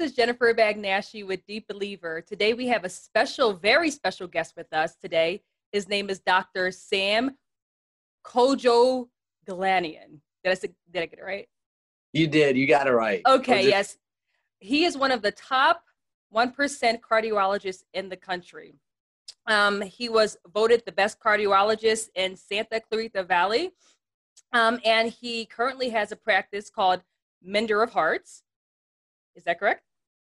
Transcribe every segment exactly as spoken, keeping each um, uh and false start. is Jennifer Bagnashi with Deep Believer. Today we have a special, very special guest with us today. His name is Doctor Sam Kojoglanian. Did I, did I get it right? You did. You got it right. Okay, just... yes. He is one of the top one percent cardiologists in the country. Um, he was voted the best cardiologist in Santa Clarita Valley, um, and he currently has a practice called Mender of Hearts. Is that correct?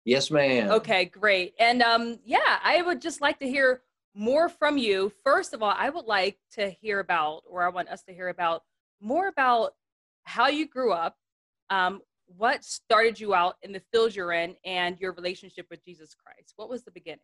Yes, ma'am. Okay, great. And um, yeah, I would just like to hear more from you. First of all, I would like to hear about, or I want us to hear about, more about how you grew up, um, what started you out in the field you're in, and your relationship with Jesus Christ. What was the beginning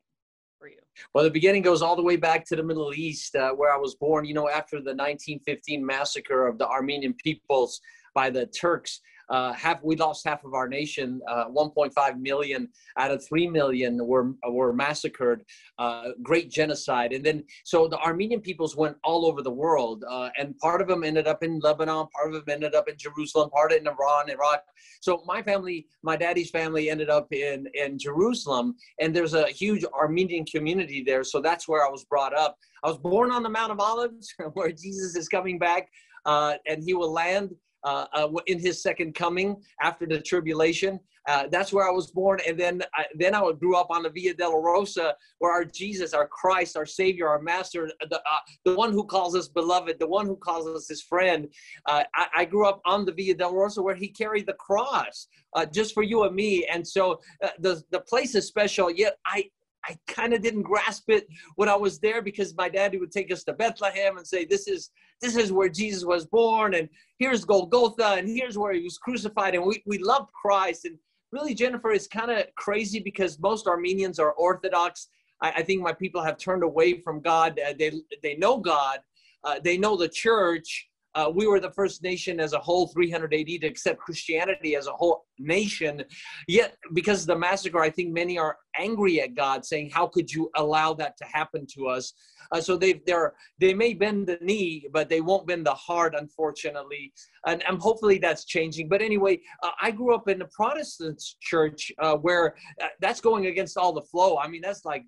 for you? Well, the beginning goes all the way back to the Middle East, uh, where I was born. You know, after the nineteen fifteen massacre of the Armenian peoples by the Turks, Uh, half, we lost half of our nation. uh, one point five million out of three million were, were massacred, uh, great genocide. And then, so the Armenian peoples went all over the world, uh, and part of them ended up in Lebanon, part of them ended up in Jerusalem, part in Iran, Iraq. So my family, my daddy's family ended up in, in Jerusalem, and there's a huge Armenian community there. So that's where I was brought up. I was born on the Mount of Olives, where Jesus is coming back, uh, and he will land Uh, uh, in his second coming after the tribulation. Uh, that's where I was born. And then I, then I grew up on the Via Della Rosa, where our Jesus, our Christ, our Savior, our Master, the, uh, the one who calls us beloved, the one who calls us his friend. Uh, I, I grew up on the Via Della Rosa, where he carried the cross uh, just for you and me. And so uh, the, the place is special, yet I I kind of didn't grasp it when I was there, because my daddy would take us to Bethlehem and say, this is this is where Jesus was born, and here's Golgotha, and here's where he was crucified, and we, we loved Christ. And really, Jennifer, it's kind of crazy, because most Armenians are Orthodox. I, I think my people have turned away from God. Uh, they, they know God. Uh, they know the church. Uh, we were the first nation as a whole, three hundred A D, to accept Christianity as a whole nation. Yet, because of the massacre, I think many are angry at God, saying, how could you allow that to happen to us? Uh, so they've, they're, they may bend the knee, but they won't bend the heart, unfortunately. And, and hopefully that's changing. But anyway, uh, I grew up in the Protestant church, uh, where uh, that's going against all the flow. I mean, that's like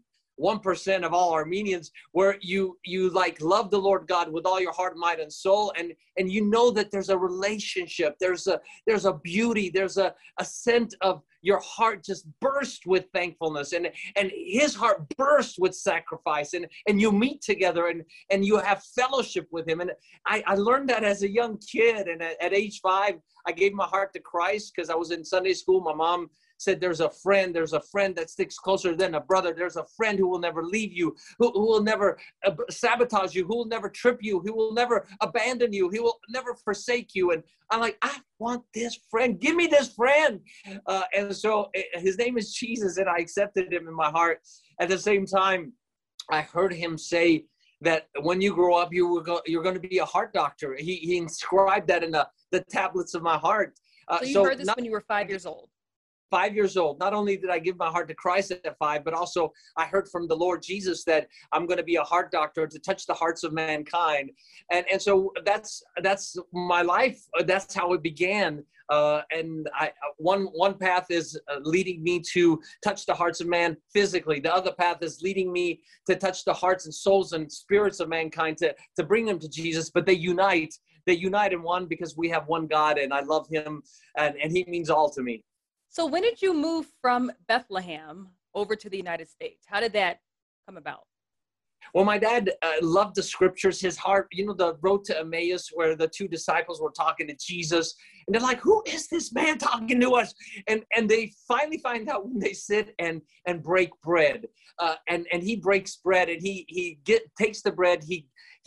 one percent of all Armenians, where you you like love the Lord God with all your heart, mind, and soul, and and you know that there's a relationship, there's a there's a beauty, there's a, a scent of your heart just burst with thankfulness, and and his heart burst with sacrifice, and and you meet together, and and you have fellowship with him. And I, I learned that as a young kid, and at, at age five, I gave my heart to Christ, because I was in Sunday school. My mom said, there's a friend, there's a friend that sticks closer than a brother. There's a friend who will never leave you, who, who will never uh, sabotage you, who will never trip you, who will never abandon you, he will never forsake you. And I'm like, I want this friend. Give me this friend. Uh, and so uh, his name is Jesus, and I accepted him in my heart. At the same time, I heard him say that when you grow up, you will go, you're going to be a heart doctor. He, he inscribed that in the, the tablets of my heart. Uh, so you so heard this not- when you were five years old? Five years old. Not only did I give my heart to Christ at five, but also I heard from the Lord Jesus that I'm going to be a heart doctor to touch the hearts of mankind. And and so that's that's my life. That's how it began. Uh, and I, one, one path is uh, leading me to touch the hearts of man physically. The other path is leading me to touch the hearts and souls and spirits of mankind, to, to bring them to Jesus. But they unite. They unite in one, because we have one God, and I love him, and, and he means all to me. So when did you move from Bethlehem over to the United States? How did that come about? Well, my dad uh, loved the scriptures, his heart, you know, the road to Emmaus, where the two disciples were talking to Jesus, and they're like, who is this man talking to us? And and they finally find out when they sit and, and break bread, uh, and, and he breaks bread, and he, he get, takes the bread, he,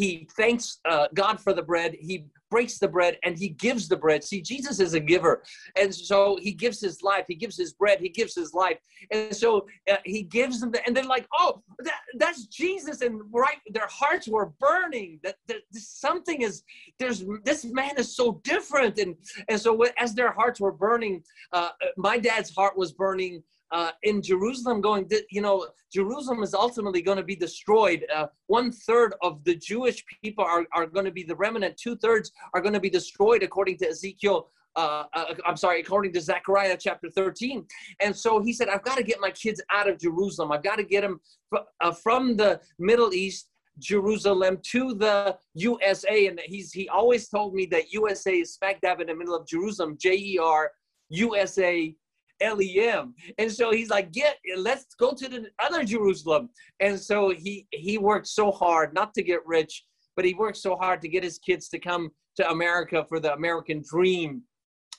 he thanks uh, God for the bread, he breaks the bread, and he gives the bread. See, Jesus is a giver. And so he gives his life. He gives his bread. He gives his life. And so uh, he gives them the, and they're like, oh, that, that's Jesus. And right, their hearts were burning. That, that something is, there's, this man is so different. And, and so as their hearts were burning, uh, my dad's heart was burning Uh, in Jerusalem, going, you know, Jerusalem is ultimately going to be destroyed. Uh, one third of the Jewish people are, are going to be the remnant. Two thirds are going to be destroyed, according to Ezekiel uh, uh, I'm sorry, according to Zechariah chapter thirteen. And so he said, I've got to get my kids out of Jerusalem. I've got to get them fr- uh, from the Middle East, Jerusalem, to the U S A. And he's he always told me that U S A is smack dab in the middle of Jerusalem, J E R U S A L E M. And so he's like, get, let's go to the other Jerusalem. And so he, he worked so hard, not to get rich, but he worked so hard to get his kids to come to America for the American dream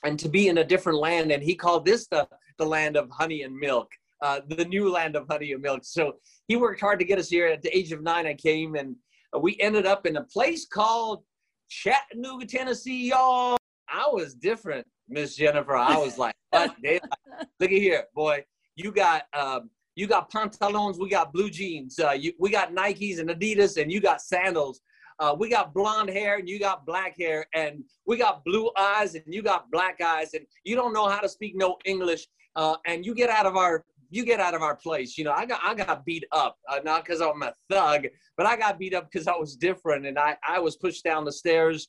and to be in a different land. And he called this the, the land of honey and milk, uh, the new land of honey and milk. So he worked hard to get us here. At the age of nine, I came, and we ended up in a place called Chattanooga, Tennessee, y'all. I was different, Miss Jennifer. I was like, what? Like, look at here, boy. You got um, you got pantalones. We got blue jeans. Uh, you, we got Nikes and Adidas, and you got sandals. Uh, we got blonde hair, and you got black hair, and we got blue eyes, and you got black eyes, and you don't know how to speak no English. Uh, and you get out of our you get out of our place. You know, I got I got beat up, uh, not because I'm a thug, but I got beat up because I was different, and I I was pushed down the stairs.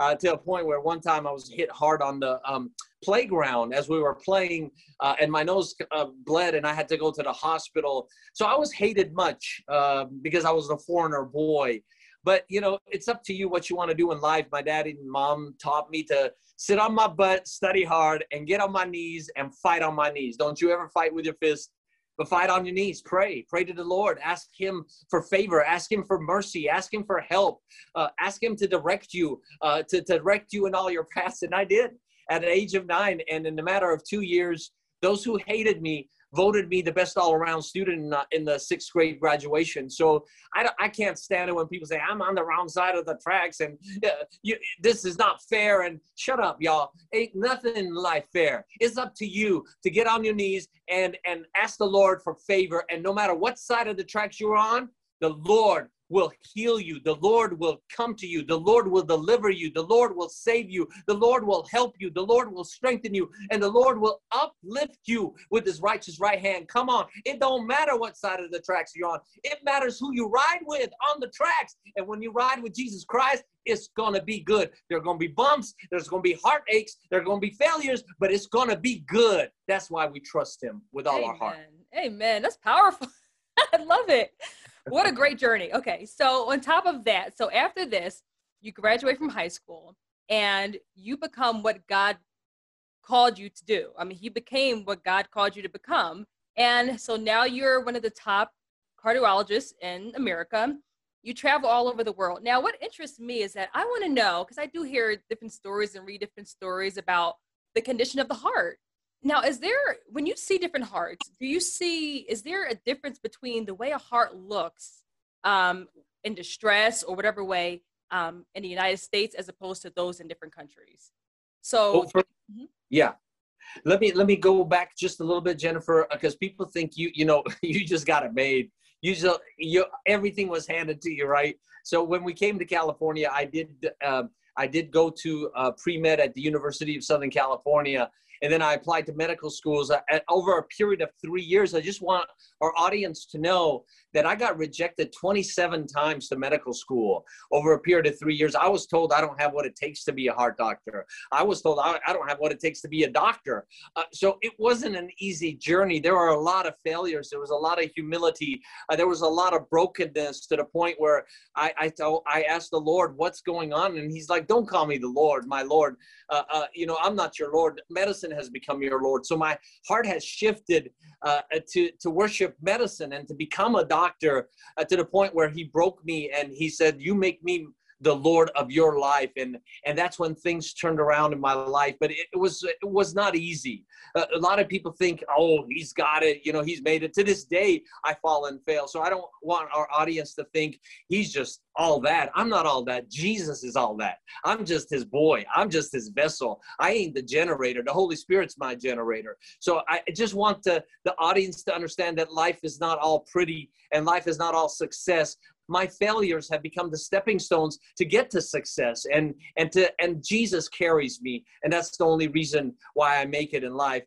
Uh, to a point where one time I was hit hard on the um, playground as we were playing, uh, and my nose uh, bled, and I had to go to the hospital. So I was hated much uh, because I was a foreigner boy. But, you know, it's up to you what you want to do in life. My daddy and mom taught me to sit on my butt, study hard, and get on my knees and fight on my knees. Don't you ever fight with your fist, but fight on your knees. Pray. Pray to the Lord. Ask him for favor. Ask him for mercy. Ask him for help. Uh, ask him to direct you, uh, to, to direct you in all your paths. And I did at an age of nine. And in a matter of two years, those who hated me voted me the best all-around student in, uh, in the sixth grade graduation. So I, I can't stand it when people say, I'm on the wrong side of the tracks, and uh, you, this is not fair, and shut up, y'all. Ain't nothing in life fair. It's up to you to get on your knees and, and ask the Lord for favor, and no matter what side of the tracks you're on, the Lord will heal you. The Lord will come to you. The Lord will deliver you. The Lord will save you. The Lord will help you. The Lord will strengthen you. And the Lord will uplift you with his righteous right hand. Come on. It don't matter what side of the tracks you're on. It matters who you ride with on the tracks. And when you ride with Jesus Christ, it's going to be good. There are going to be bumps. There's going to be heartaches. There are going to be failures, but it's going to be good. That's why we trust him with all Amen. Our heart. Amen. That's powerful. I love it. What a great journey. Okay. So on top of that, so after this, you graduate from high school and you become what God called you to do. I mean, he became what God called you to become. And so now you're one of the top cardiologists in America. You travel all over the world. Now, what interests me is that I want to know, because I do hear different stories and read different stories about the condition of the heart. Now, is there, when you see different hearts, do you see, is there a difference between the way a heart looks um, in distress or whatever way um, in the United States as opposed to those in different countries? So, oh, for, mm-hmm. yeah. Let me, let me go back just a little bit, Jennifer, because people think you, you know, you just got it made. You just, you, everything was handed to you, right? So when we came to California, I did, uh, I did go to uh, pre-med at the University of Southern California. And then I applied to medical schools. I, over a period of three years, I just want our audience to know that I got rejected twenty-seven times to medical school over a period of three years. I was told I don't have what it takes to be a heart doctor. I was told I, I don't have what it takes to be a doctor. Uh, so it wasn't an easy journey. There were a lot of failures. There was a lot of humility. Uh, there was a lot of brokenness to the point where I, I, told, I asked the Lord, what's going on? And he's like, don't call me the Lord, my Lord. Uh, uh, you know, I'm not your Lord. Medicine has become your Lord. So my heart has shifted uh, to, to worship medicine and to become a doctor uh, to the point where he broke me and he said, you make me the Lord of your life. And, and that's when things turned around in my life. But it, it was, it was not easy. Uh, a lot of people think, oh, he's got it. You know, he's made it. To this day, I fall and fail. So I don't want our audience to think he's just all that. I'm not all that. Jesus is all that. I'm just his boy. I'm just his vessel. I ain't the generator. The Holy Spirit's my generator. So I just want to, the audience to understand that life is not all pretty and life is not all success, my failures have become the stepping stones to get to success, and and to and Jesus carries me, and that's the only reason why I make it in life.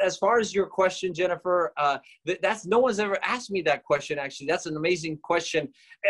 As far as your question, Jennifer, uh, that's no one's ever asked me that question. Actually, that's an amazing question.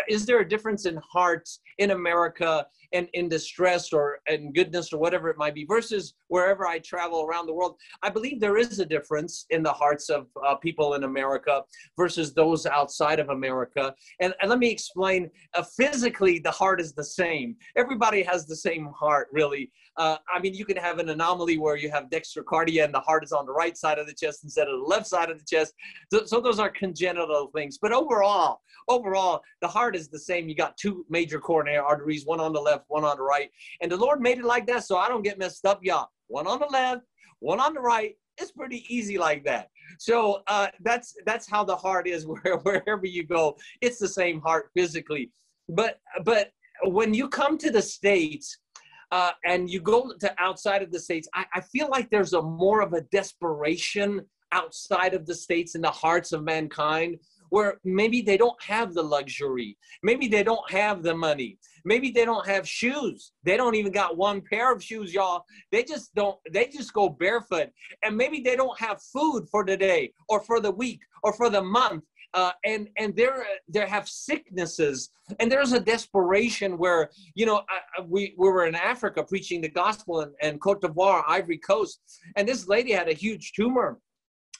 Is there a difference in hearts in America and in distress or in goodness or whatever it might be versus wherever I travel around the world? I believe there is a difference in the hearts of uh, people in America versus those outside of America, and, and let me explain. Explain uh, physically, the heart is the same. Everybody has the same heart, really. Uh, I mean, you can have an anomaly where you have dextrocardia and the heart is on the right side of the chest instead of the left side of the chest. So, so those are congenital things. But overall, overall, the heart is the same. You got two major coronary arteries, one on the left, one on the right. And the Lord made it like that so I don't get messed up, y'all. One on the left, one on the right. It's pretty easy like that. So uh, that's that's how the heart is where, wherever you go. It's the same heart physically. But but when you come to the States uh, and you go to outside of the States, I, I feel like there's a more of a desperation outside of the States in the hearts of mankind, where maybe they don't have the luxury. Maybe they don't have the money. Maybe they don't have shoes. They don't even got one pair of shoes, y'all. They just don't, they just go barefoot. And maybe they don't have food for the day or for the week or for the month. Uh, and and there there have sicknesses, and there's a desperation where, you know, I, we, we were in Africa preaching the gospel in, in Cote d'Ivoire, Ivory Coast. And this lady had a huge tumor.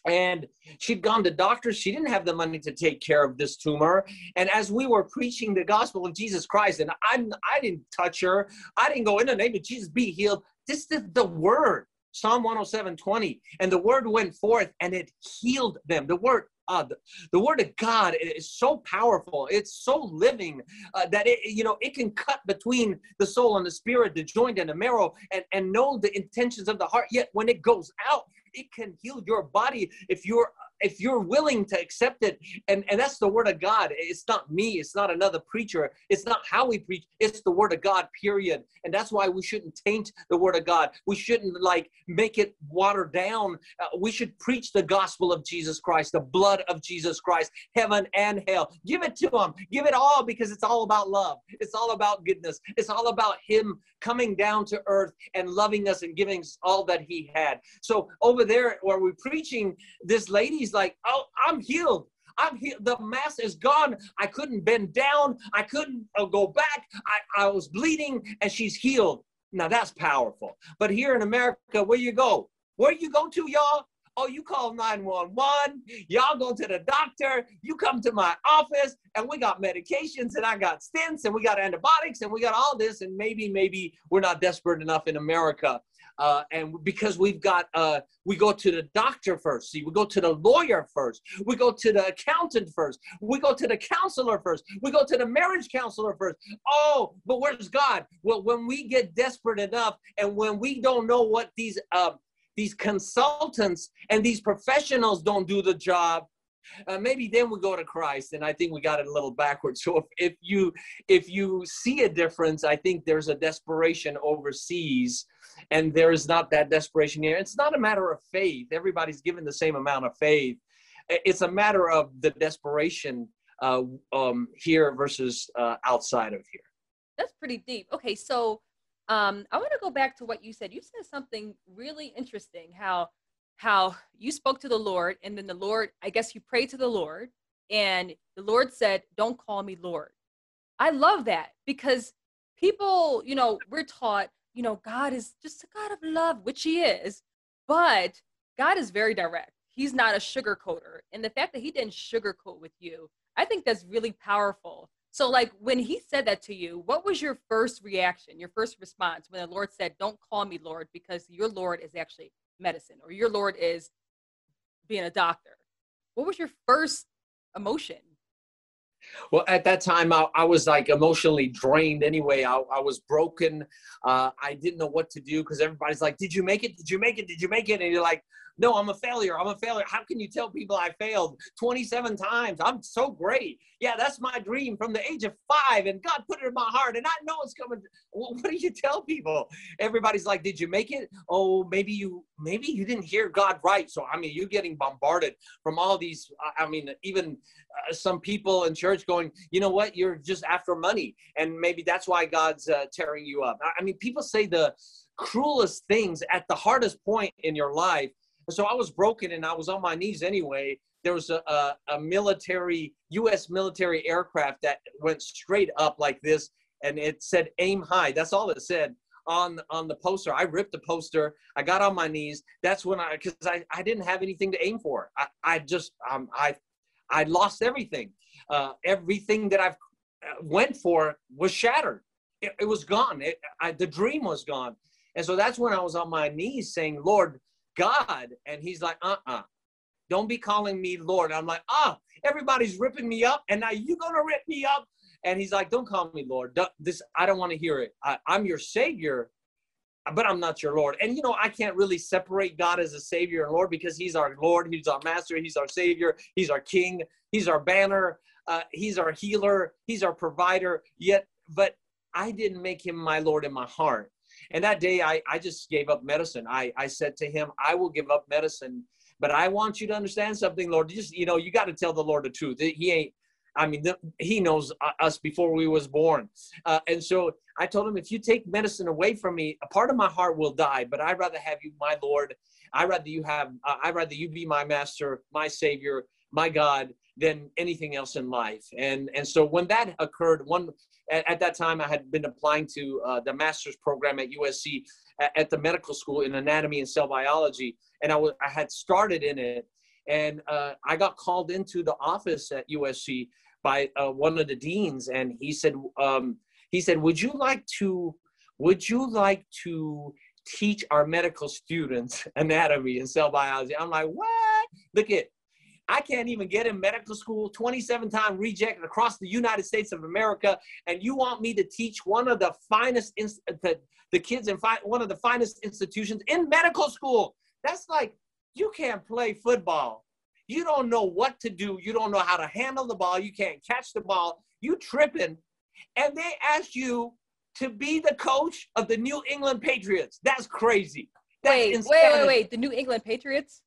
And she'd gone to doctors. She didn't have the money to take care of this tumor. And as we were preaching the gospel of Jesus Christ, and I, I didn't touch her. I didn't go, in the name of Jesus, be healed. This is the word, Psalm one oh seven, twenty. And the word went forth, and it healed them. The word Uh, the, the word of God is so powerful. It's so living uh, that it, you know, it can cut between the soul and the spirit, the joint and the marrow, and, and know the intentions of the heart. Yet when it goes out, it can heal your body if you're if you're willing to accept it. And, and that's the word of God. It's not me. It's not another preacher. It's not how we preach. It's the word of God, period. And that's why we shouldn't taint the word of God. We shouldn't like make it watered down. Uh, we should preach the gospel of Jesus Christ, the blood of Jesus Christ, heaven and hell. Give it to him. Give it all, because it's all about love. It's all about goodness. It's all about him coming down to earth and loving us and giving us all that he had. So over there where we're preaching, this lady's like, oh, I'm healed. I'm healed. The mass is gone. I couldn't bend down. I couldn't uh, go back. I, I was bleeding, and she's healed. Now that's powerful. But here in America, where you go? Where you go to, y'all? Oh, you call nine one one, y'all go to the doctor, you come to my office, and we got medications, and I got stents, and we got antibiotics, and we got all this, and maybe, maybe we're not desperate enough in America. Uh, and because we've got, uh, we go to the doctor first, see, we go to the lawyer first, we go to the accountant first, we go to the counselor first, we go to the marriage counselor first. Oh, but where's God? Well, when we get desperate enough, and when we don't know what these, uh, these consultants and these professionals don't do the job, Uh, maybe then we go to Christ, and I think we got it a little backwards. So if, if you if you see a difference, I think there's a desperation overseas, and there is not that desperation here. It's not a matter of faith. Everybody's given the same amount of faith. It's a matter of the desperation uh, um, here versus uh, outside of here. That's pretty deep. Okay, so um, I want to go back to what you said. You said something really interesting, how how you spoke to the Lord, and then the Lord, I guess you prayed to the Lord, and the Lord said, don't call me Lord. I love that, because people, you know, we're taught, you know, God is just a God of love, which he is, but God is very direct. He's not a sugarcoater. And the fact that he didn't sugarcoat with you, I think that's really powerful. So like when he said that to you, what was your first reaction, your first response when the Lord said, don't call me Lord, because your Lord is actually medicine, or your Lord is being a doctor? What was your first emotion? Well, at that time, I, I was like emotionally drained anyway. I, I was broken. Uh, I didn't know what to do, because everybody's like, did you make it? Did you make it? Did you make it? And you're like, no, I'm a failure. I'm a failure. How can you tell people I failed twenty-seven times? I'm so great. Yeah, that's my dream from the age of five, and God put it in my heart, and I know it's coming. What do you tell people? Everybody's like, did you make it? Oh, maybe you, maybe you didn't hear God right. So, I mean, you're getting bombarded from all these, I mean, even uh, some people in church going, you know what, you're just after money, and maybe that's why God's uh, tearing you up. I mean, people say the cruelest things at the hardest point in your life. So I was broken and I was on my knees anyway. There was a, a, a military, U S military aircraft that went straight up like this, and it said aim high. That's all it said on, on the poster. I ripped the poster. I got on my knees. That's when I, because I, I didn't have anything to aim for. I, I just, um, I, I lost everything. Uh, everything that I've went for was shattered. It, it was gone. It, I, the dream was gone. And so that's when I was on my knees saying, Lord God. And he's like, uh-uh, don't be calling me Lord. And I'm like, ah, oh, everybody's ripping me up. And now you're going to rip me up. And he's like, don't call me Lord. This, I don't want to hear it. I, I'm your Savior, but I'm not your Lord. And, you know, I can't really separate God as a Savior and Lord, because he's our Lord. He's our Master. He's our Savior. He's our King. He's our banner. Uh, he's our healer. He's our provider. Yet, but I didn't make him my Lord in my heart. And that day, I, I just gave up medicine. I, I said to him, I will give up medicine, but I want you to understand something, Lord. Just, you know, you got to tell the Lord the truth. He ain't, I mean, the, he knows us before we was born. Uh, and so I told him, if you take medicine away from me, a part of my heart will die, but I'd rather have you, my Lord. I'd rather you have, uh, I'd rather you be my Master, my Savior, my God, than anything else in life. And, and so when that occurred, one, at, at that time I had been applying to uh, the master's program at U S C at, at the medical school in anatomy and cell biology. And I, w- I had started in it. And uh, I got called into the office at U S C by uh, one of the deans. And he said, um, he said, would you like to, would you like to teach our medical students anatomy and cell biology? I'm like, what? Look at, I can't even get in medical school, twenty-seven time rejected across the United States of America, and you want me to teach one of the finest, inst- the, the kids in fi- one of the finest institutions in medical school. That's like, you can't play football. You don't know what to do. You don't know how to handle the ball. You can't catch the ball. You tripping. And they asked you to be the coach of the New England Patriots. That's crazy. That's wait, wait, wait, wait. The New England Patriots?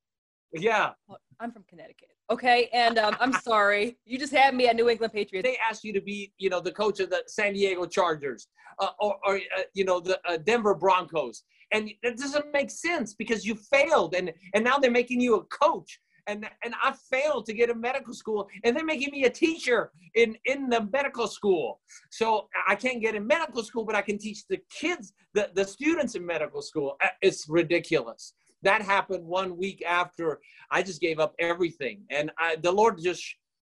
Yeah. I'm from Connecticut. Okay. And um, I'm sorry. You just had me at New England Patriots. They asked you to be, you know, the coach of the San Diego Chargers uh, or, or uh, you know, the uh, Denver Broncos. And that doesn't make sense because you failed. And, and now they're making you a coach. And, and I failed to get in medical school. And they're making me a teacher in, in the medical school. So I can't get in medical school, but I can teach the kids, the, the students in medical school. It's ridiculous. That happened one week after I just gave up everything. And I, the Lord just,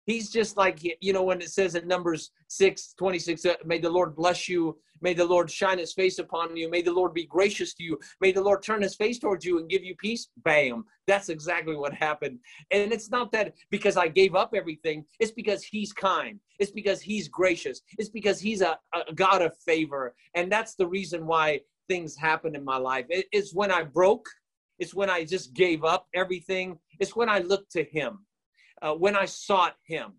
he's just like, you know, when it says in Numbers six twenty-six, may the Lord bless you. May the Lord shine his face upon you. May the Lord be gracious to you. May the Lord turn his face towards you and give you peace. Bam. That's exactly what happened. And it's not that because I gave up everything. It's because he's kind. It's because he's gracious. It's because he's a, a God of favor. And that's the reason why things happen in my life. It, it's when I broke. It's when I just gave up everything. It's when I looked to him, uh, when I sought him,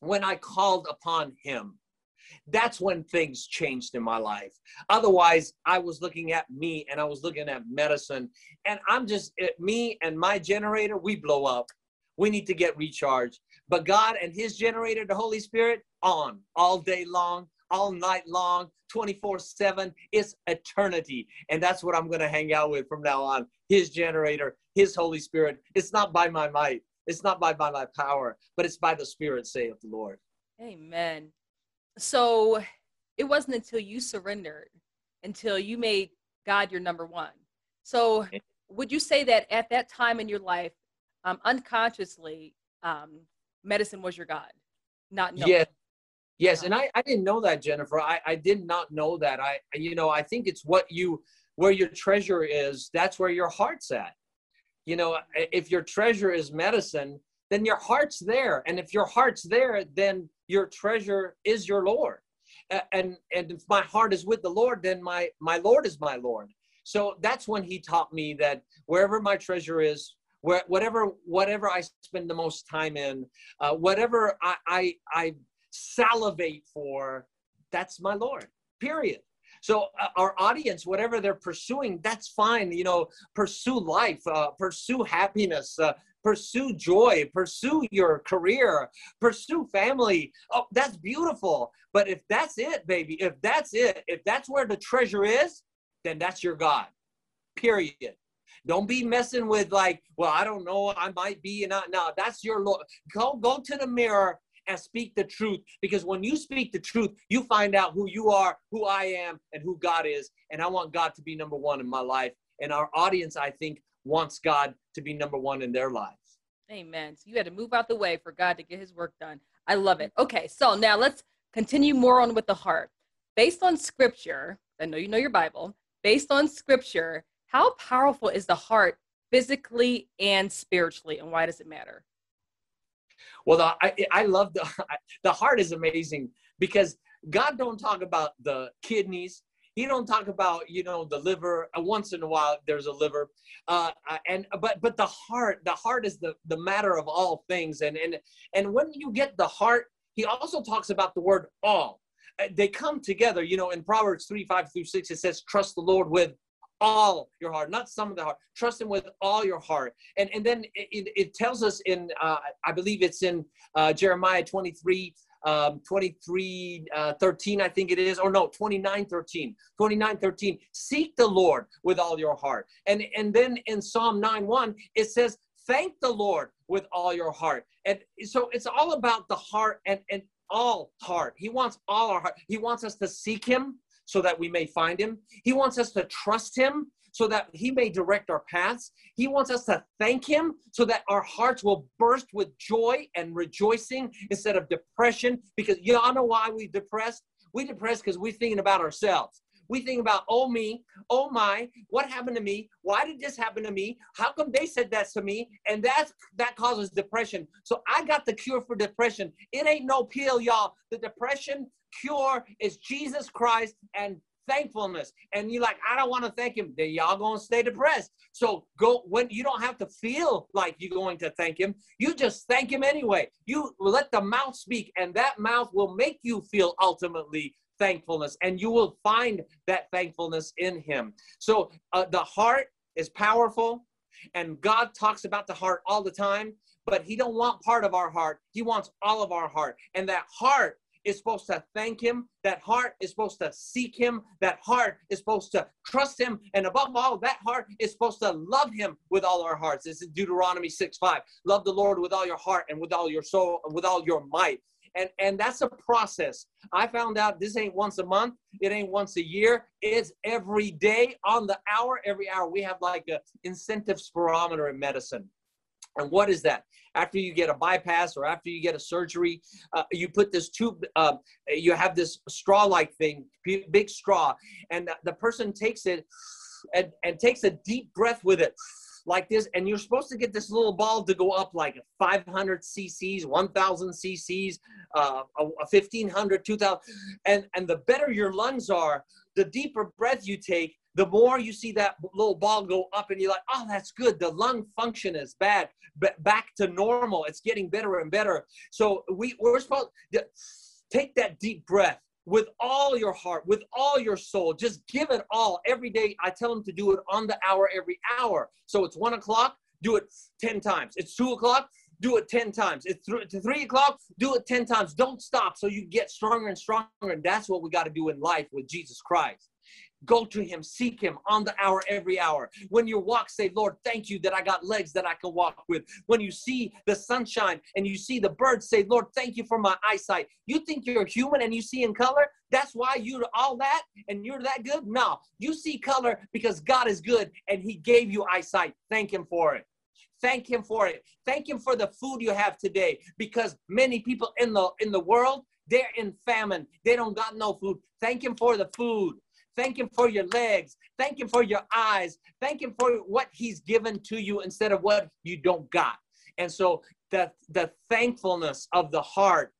when I called upon him. That's when things changed in my life. Otherwise, I was looking at me and I was looking at medicine. And I'm just, it, me and my generator, we blow up. We need to get recharged. But God and his generator, the Holy Spirit, on all day long, all night long, twenty-four seven, it's eternity. And that's what I'm going to hang out with from now on. His generator, his Holy Spirit. It's not by my might. It's not by, by my power, but it's by the Spirit, saith the Lord. Amen. So it wasn't until you surrendered, until you made God your number one. So would you say that at that time in your life, um, unconsciously, um, medicine was your God? Not knowing. Yes. Yes. And I, I didn't know that, Jennifer. I, I did not know that. I, you know, I think it's what you, where your treasure is, that's where your heart's at. You know, if your treasure is medicine, then your heart's there. And if your heart's there, then your treasure is your Lord. And, and if my heart is with the Lord, then my, my Lord is my Lord. So that's when he taught me that wherever my treasure is, where, whatever whatever I spend the most time in, uh, whatever I, I, I salivate for, that's my Lord, period. So our audience, whatever they're pursuing, that's fine. You know, pursue life, uh, pursue happiness, uh, pursue joy, pursue your career, pursue family. Oh, that's beautiful. But if that's it, baby, if that's it, if that's where the treasure is, then that's your God, period. Don't be messing with like, well, I don't know, I might be, and not. No, that's your Lord. Go, go to the mirror and speak the truth, because when you speak the truth, you find out who you are, who I am, and who God is. And I want God to be number one in my life. And our audience, I think, wants God to be number one in their lives. Amen. So you had to move out the way for God to get his work done. I love it. Okay, so now let's continue more on with the heart. Based on scripture, I know you know your Bible, based on scripture, how powerful is the heart physically and spiritually, and why does it matter? Well, the, I, I love the, the heart is amazing, because God don't talk about the kidneys. He don't talk about, you know, the liver. Once in a while, there's a liver. Uh, and but but the heart, the heart is the, the matter of all things. And, and, and when you get the heart, he also talks about the word all. They come together, you know, in Proverbs three, five through six, it says, trust the Lord with all your heart, not some of the heart, trust him with all your heart. And and then it, it tells us in, uh, I believe it's in uh, Jeremiah twenty-three, um, twenty-three, uh, thirteen, I think it is, or no, twenty-nine, thirteen, twenty-nine, thirteen, seek the Lord with all your heart. And, and then in Psalm nine, one, it says, thank the Lord with all your heart. And so it's all about the heart and, and all heart. He wants all our heart. He wants us to seek him, so that we may find him. He wants us to trust him, so that he may direct our paths. He wants us to thank him, so that our hearts will burst with joy and rejoicing instead of depression. Because y'all know why we depressed? We depressed because we're thinking about ourselves. We think about, oh me, oh my, what happened to me? Why did this happen to me? How come they said that to me? And that's, that causes depression. So I got the cure for depression. It ain't no pill, y'all. The depression cure is Jesus Christ and thankfulness. And you're like, I don't want to thank him. Then y'all gonna stay depressed. So go, when you don't have to feel like you're going to thank him, you just thank him anyway. You let the mouth speak, and that mouth will make you feel ultimately thankfulness, and you will find that thankfulness in him. So uh, the heart is powerful, and God talks about the heart all the time, but he don't want part of our heart. He wants all of our heart. And that heart is supposed to thank him. That heart is supposed to seek him. That heart is supposed to trust him. And above all, that heart is supposed to love him with all our hearts. This is Deuteronomy six, five. Love the Lord with all your heart and with all your soul and with all your might. And, and that's a process. I found out this ain't once a month. It ain't once a year. It's every day on the hour. Every hour we have like an incentive spirometer in medicine. And what is that? After you get a bypass or after you get a surgery, uh, you put this tube, uh, you have this straw-like thing, big straw, and the person takes it and, and takes a deep breath with it. Like this, and you're supposed to get this little ball to go up like five hundred cc's, one thousand cc's, uh, fifteen hundred, two thousand. And, and the better your lungs are, the deeper breath you take, the more you see that little ball go up, and you're like, oh, that's good. The lung function is bad, but back to normal. It's getting better and better. So we, we're supposed to take that deep breath with all your heart, with all your soul. Just give it all. Every day, I tell them to do it on the hour, every hour. So it's one o'clock, do it ten times. It's two o'clock, do it ten times. It's th- to three o'clock, do it ten times. Don't stop, so you get stronger and stronger. And that's what we got to do in life with Jesus Christ. Go to him, seek him on the hour, every hour. When you walk, say, Lord, thank you that I got legs that I can walk with. When you see the sunshine and you see the birds, say, Lord, thank you for my eyesight. You think you're human and you see in color? That's why you're all that and you're that good? No, you see color because God is good and he gave you eyesight. Thank him for it. Thank him for it. Thank him for the food you have today, because many people in the, in the world, they're in famine. They don't got no food. Thank him for the food. Thank him for your legs. Thank him for your eyes. Thank him for what he's given to you instead of what you don't got. And so the, the thankfulness of the heart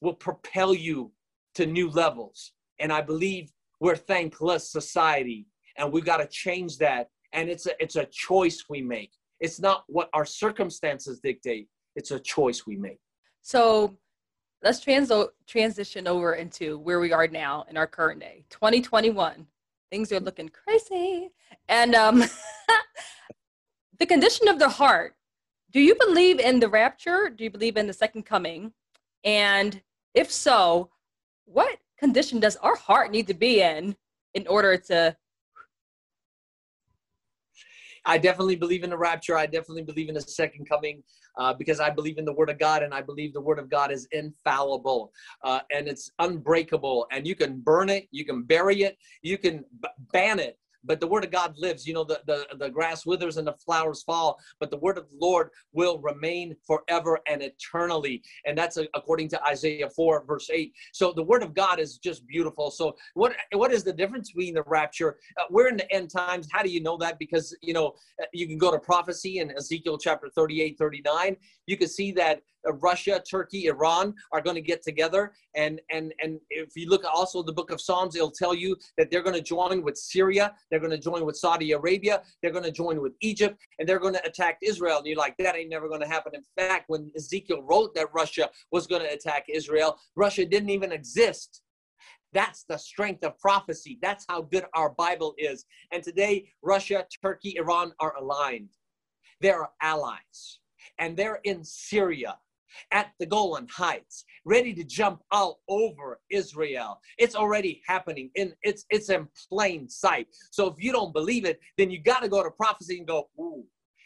will propel you to new levels. And I believe we're a thankless society, and we've got to change that. And it's a, it's a choice we make. It's not what our circumstances dictate. It's a choice we make. So let's trans- transition over into where we are now in our current day, twenty twenty-one. Things are looking crazy. And um, the condition of the heart. Do you believe in the rapture? Do you believe in the second coming? And if so, what condition does our heart need to be in in order to? I definitely believe in the rapture. I definitely believe in the second coming uh, because I believe in the word of God, and I believe the word of God is infallible uh, and it's unbreakable, and you can burn it, you can bury it, you can b- ban it. But the word of God lives. You know, the, the, the grass withers and the flowers fall, but the word of the Lord will remain forever and eternally. And that's according to Isaiah four, verse eight. So the word of God is just beautiful. So what what is the difference between the rapture? Uh, we're in the end times. How do you know that? Because, you know, you can go to prophecy in Ezekiel chapter thirty-eight, thirty-nine. You can see that Russia, Turkey, Iran are going to get together. And, and, and if you look also at the book of Psalms, it'll tell you that they're going to join with Syria. They're going to join with Saudi Arabia. They're going to join with Egypt, and they're going to attack Israel. And you're like, that ain't never going to happen. In fact, when Ezekiel wrote that Russia was going to attack Israel, Russia didn't even exist. That's the strength of prophecy. That's how good our Bible is. And today, Russia, Turkey, Iran are aligned. They're allies, and they're in Syria, at the Golan Heights, ready to jump all over Israel. It's already happening, and it's it's in plain sight. So if you don't believe it, then you got to go to prophecy and go, ooh,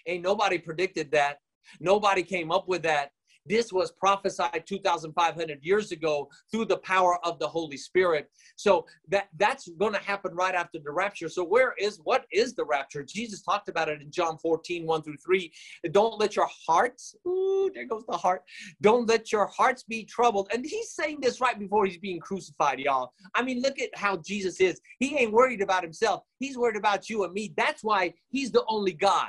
ain't nobody predicted that. Nobody came up with that. This was prophesied two thousand five hundred years ago through the power of the Holy Spirit. So that, that's going to happen right after the rapture. So where is, what is the rapture? Jesus talked about it in John fourteen, one through three. Don't let your hearts, ooh, there goes the heart. Don't let your hearts be troubled. And he's saying this right before he's being crucified, y'all. I mean, look at how Jesus is. He ain't worried about himself. He's worried about you and me. That's why he's the only God.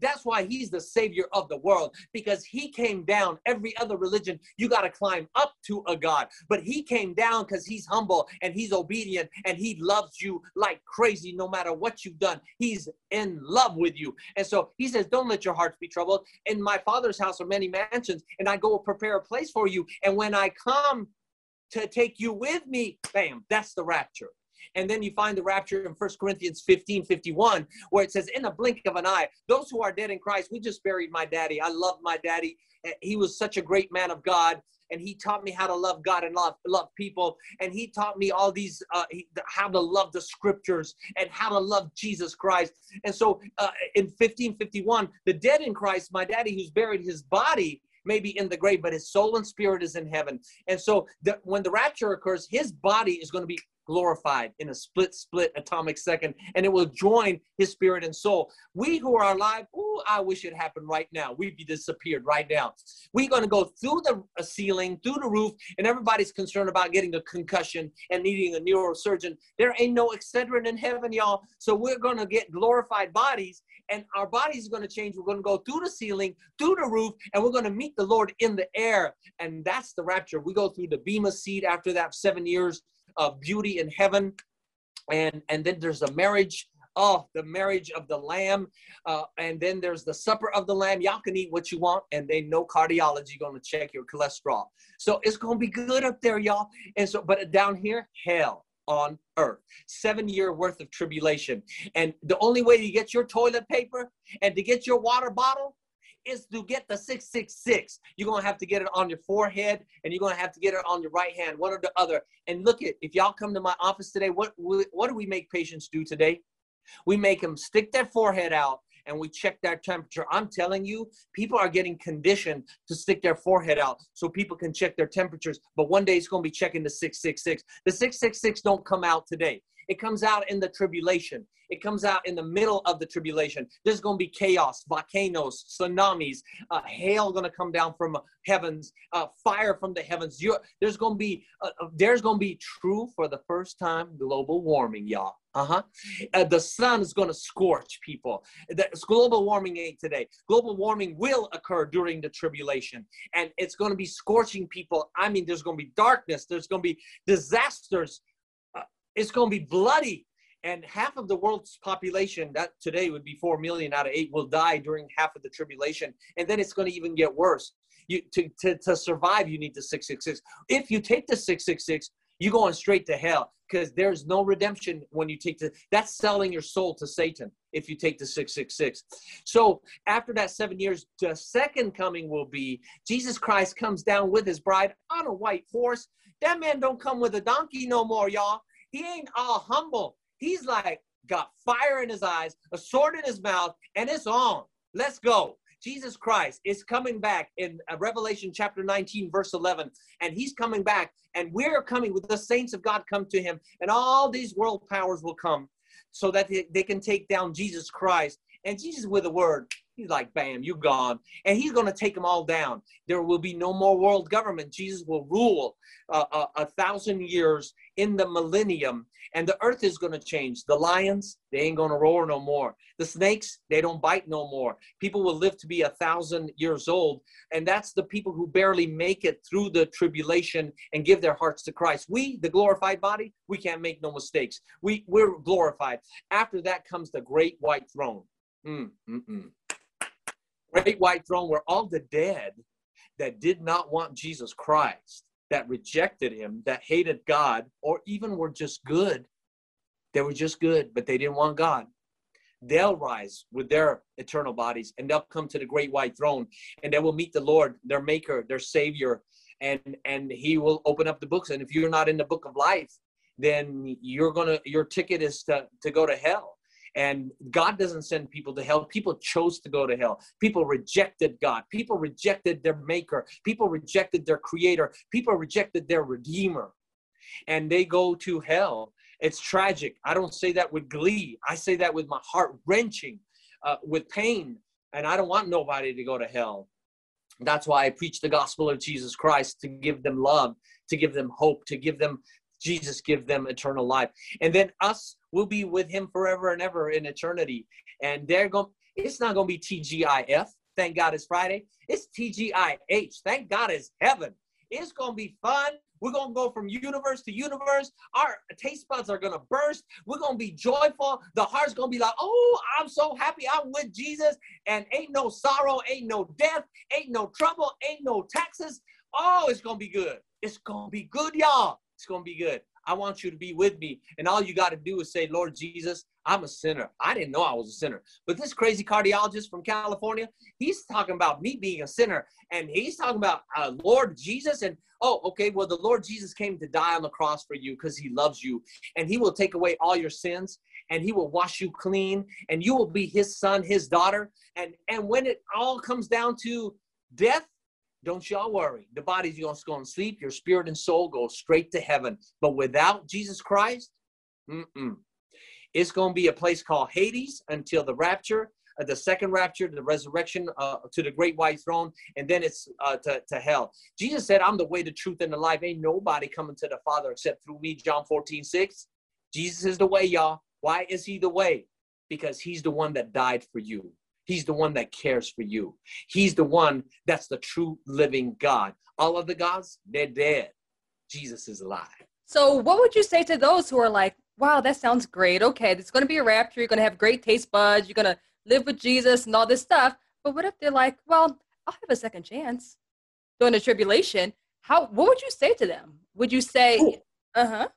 That's why he's the savior of the world, because he came down. Every other religion, you got to climb up to a God, but he came down because he's humble and he's obedient and he loves you like crazy no matter what you've done. He's in love with you. And so he says, don't let your hearts be troubled. In my Father's house are many mansions, and I go prepare a place for you. And when I come to take you with me, bam, that's the rapture. And then you find the rapture in First Corinthians fifteen, fifty-one, where it says, in a blink of an eye, those who are dead in Christ, we just buried my daddy. I loved my daddy. He was such a great man of God. And he taught me how to love God and love, love people. And he taught me all these, uh, how to love the scriptures and how to love Jesus Christ. And so uh, in fifteen fifty-one, the dead in Christ, my daddy who's buried his body, maybe in the grave, but his soul and spirit is in heaven. And so the, when the rapture occurs, his body is going to be glorified in a split, split atomic second, and it will join his spirit and soul. We who are alive, ooh, I wish it happened right now. We'd be disappeared right now. We're going to go through the ceiling, through the roof, and everybody's concerned about getting a concussion and needing a neurosurgeon. There ain't no Excedrin in heaven, y'all. So we're going to get glorified bodies, and our bodies are going to change. We're going to go through the ceiling, through the roof, and we're going to meet the Lord in the air. And that's the rapture. We go through the Bema seat after that seven years. Of beauty in heaven, and and then there's the marriage, oh, the marriage of the Lamb, uh, and then there's the supper of the Lamb. Y'all can eat what you want, and they no cardiology gonna check your cholesterol. So it's gonna be good up there, y'all. And so, but down here, hell on earth, seven year worth of tribulation, and the only way to get your toilet paper and to get your water bottle is to get the six six six. You're going to have to get it on your forehead, and you're going to have to get it on your right hand, one or the other. And look at, if y'all come to my office today, what what do we make patients do today? We make them stick their forehead out, and we check their temperature. I'm telling you, people are getting conditioned to stick their forehead out so people can check their temperatures. But one day it's going to be checking the six six six. The six six six don't come out today. It comes out in the tribulation. It comes out in the middle of the tribulation. There's going to be chaos, volcanoes, tsunamis, uh, hail going to come down from heavens, uh, fire from the heavens. You're, there's going to be uh, there's going to be true for the first time global warming, y'all. Uh-huh. Uh, the sun is going to scorch people. That's global warming ain't today. Global warming will occur during the tribulation, and it's going to be scorching people. I mean, there's going to be darkness. There's going to be disasters. It's going to be bloody. And half of the world's population, that today would be four million out of eight, will die during half of the tribulation. And then it's going to even get worse. You, to, to, to survive, you need the six six six. If you take the six six six, you're going straight to hell, because there's no redemption when you take the, that's selling your soul to Satan if you take the six six six. So after that seven years, the second coming will be Jesus Christ comes down with his bride on a white horse. That man don't come with a donkey no more, y'all. He ain't all humble. He's like got fire in his eyes, a sword in his mouth, and it's on. Let's go. Jesus Christ is coming back in Revelation chapter nineteen, verse eleven, and he's coming back, and we're coming with the saints of God come to him, and all these world powers will come so that they, they can take down Jesus Christ. And Jesus with a word, he's like, bam, you're gone. And he's going to take them all down. There will be no more world government. Jesus will rule uh, a, a thousand years in the millennium, and the earth is going to change. The lions, they ain't going to roar no more. The snakes, they don't bite no more. People will live to be a thousand years old, and that's the people who barely make it through the tribulation and give their hearts to Christ. We, the glorified body, we can't make no mistakes. We, we're glorified. After that comes the great white throne. Mm, mm, mm. Great white throne, where all the dead that did not want Jesus Christ, that rejected him, that hated God, or even were just good, they were just good, but they didn't want God, they'll rise with their eternal bodies, and they'll come to the great white throne, and they will meet the Lord, their maker, their savior, and, and he will open up the books. And if you're not in the book of life, then you're gonna, your ticket is to, to go to hell. And God doesn't send people to hell. People chose to go to hell. People rejected God. People rejected their maker. People rejected their creator. People rejected their redeemer. And they go to hell. It's tragic. I don't say that with glee. I say that with my heart wrenching, uh, with pain. And I don't want nobody to go to hell. That's why I preach the gospel of Jesus Christ, to give them love, to give them hope, to give them Jesus, give them eternal life. And then us will be with him forever and ever in eternity. And they're going, it's not going to be T G I F. Thank God it's Friday. It's T G I H. Thank God it's heaven. It's going to be fun. We're going to go from universe to universe. Our taste buds are going to burst. We're going to be joyful. The heart's going to be like, oh, I'm so happy I'm with Jesus. And ain't no sorrow, ain't no death, ain't no trouble, ain't no taxes. Oh, it's going to be good. It's going to be good, y'all. It's going to be good. I want you to be with me. And all you got to do is say, Lord Jesus, I'm a sinner. I didn't know I was a sinner. But this crazy cardiologist from California, he's talking about me being a sinner. And he's talking about uh, Lord Jesus. And, oh, okay, well, the Lord Jesus came to die on the cross for you because he loves you. And he will take away all your sins. And he will wash you clean. And you will be his son, his daughter. And, and when it all comes down to death, don't y'all worry. The body's just going to sleep. Your spirit and soul go straight to heaven. But without Jesus Christ, mm-mm. It's going to be a place called Hades until the rapture, uh, the second rapture, the resurrection uh, to the great white throne, and then it's uh, to, to hell. Jesus said, I'm the way, the truth, and the life. Ain't nobody coming to the Father except through me, John fourteen six. Jesus is the way, y'all. Why is he the way? Because he's the one that died for you. He's the one that cares for you. He's the one that's the true living God. All of the gods, they're dead. Jesus is alive. So what would you say to those who are like, wow, that sounds great. Okay, there's going to be a rapture. You're going to have great taste buds. You're going to live with Jesus and all this stuff. But what if they're like, well, I'll have a second chance during the tribulation. How? What would you say to them? Would you say, ooh. Uh-huh.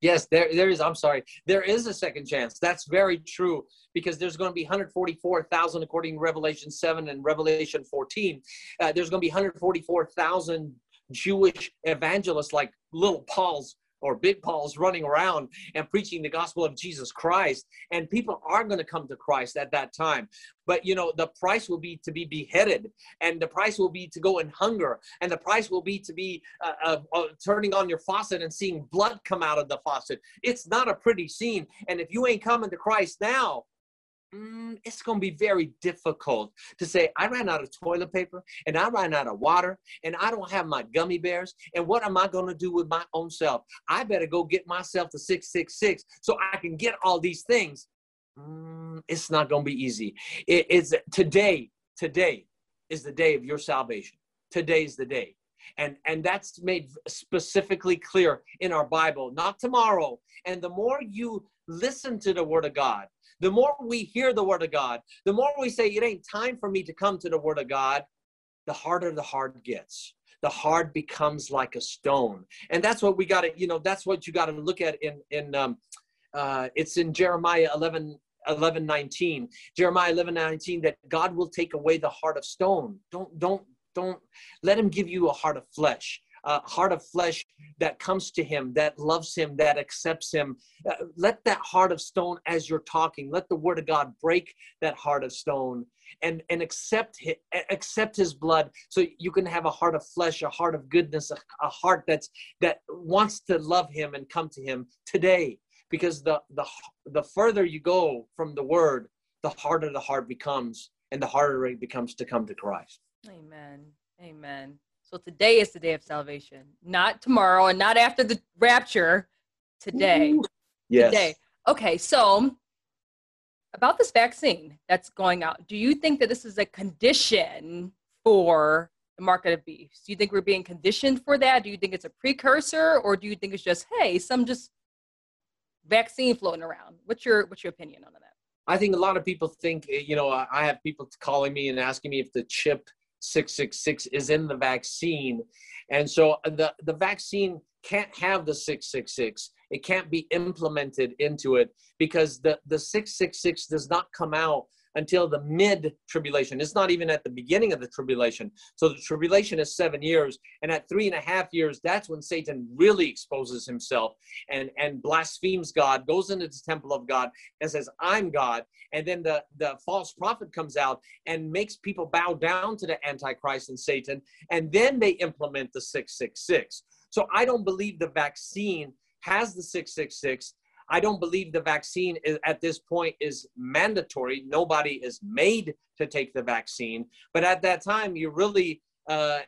Yes, there, there is. I'm sorry. There is a second chance. That's very true, because there's going to be one hundred forty-four thousand, according to Revelation seven and Revelation fourteen. Uh, there's going to be one hundred forty-four thousand Jewish evangelists like little Pauls or big Pauls running around and preaching the gospel of Jesus Christ. And people are going to come to Christ at that time. But, you know, the price will be to be beheaded, and the price will be to go in hunger, and the price will be to be uh, uh, uh, turning on your faucet and seeing blood come out of the faucet. It's not a pretty scene. And if you ain't coming to Christ now, mm, it's going to be very difficult to say, I ran out of toilet paper, and I ran out of water, and I don't have my gummy bears, and what am I going to do with my own self? I better go get myself the six six six so I can get all these things. Mm, it's not going to be easy. It is today. Today is the day of your salvation. Today is the day. And, and that's made specifically clear in our Bible, not tomorrow. And the more you listen to the Word of God, the more we hear the Word of God, the more we say, it ain't time for me to come to the Word of God, the harder the heart gets. The heart becomes like a stone. And that's what we got to, you know, that's what you got to look at in, in um, uh, it's in Jeremiah eleven, eleven, nineteen, Jeremiah eleven, nineteen, that God will take away the heart of stone. Don't, don't, don't let him give you a heart of flesh, a heart of flesh that comes to him, that loves him, that accepts him. Uh, let that heart of stone, as you're talking, let the Word of God break that heart of stone and, and accept, his, accept his blood, so you can have a heart of flesh, a heart of goodness, a, a heart that's, that wants to love him and come to him today. Because the, the, the further you go from the Word, the harder the heart becomes, and the harder it becomes to come to Christ. Amen. Amen. So today is the day of salvation, not tomorrow and not after the rapture, today. Ooh, yes. Today. Okay. So about this vaccine that's going out, do you think that this is a condition for the market of beasts? Do you think we're being conditioned for that? Do you think it's a precursor, or do you think it's just, hey, some just vaccine floating around? What's your, what's your opinion on that? I think a lot of people think, you know, I have people calling me and asking me if the chip six six six is in the vaccine. And so the, the vaccine can't have the six six six. It can't be implemented into it, because the, the six six six does not come out until the mid-tribulation. It's not even at the beginning of the tribulation. So the tribulation is seven years. And at three and a half years, that's when Satan really exposes himself and, and blasphemes God, goes into the temple of God and says, I'm God. And then the, the false prophet comes out and makes people bow down to the Antichrist and Satan. And then they implement the six six six. So I don't believe the vaccine has the six six six. I don't believe the vaccine is, at this point, is mandatory. Nobody is made to take the vaccine. But at that time, you're really, uh,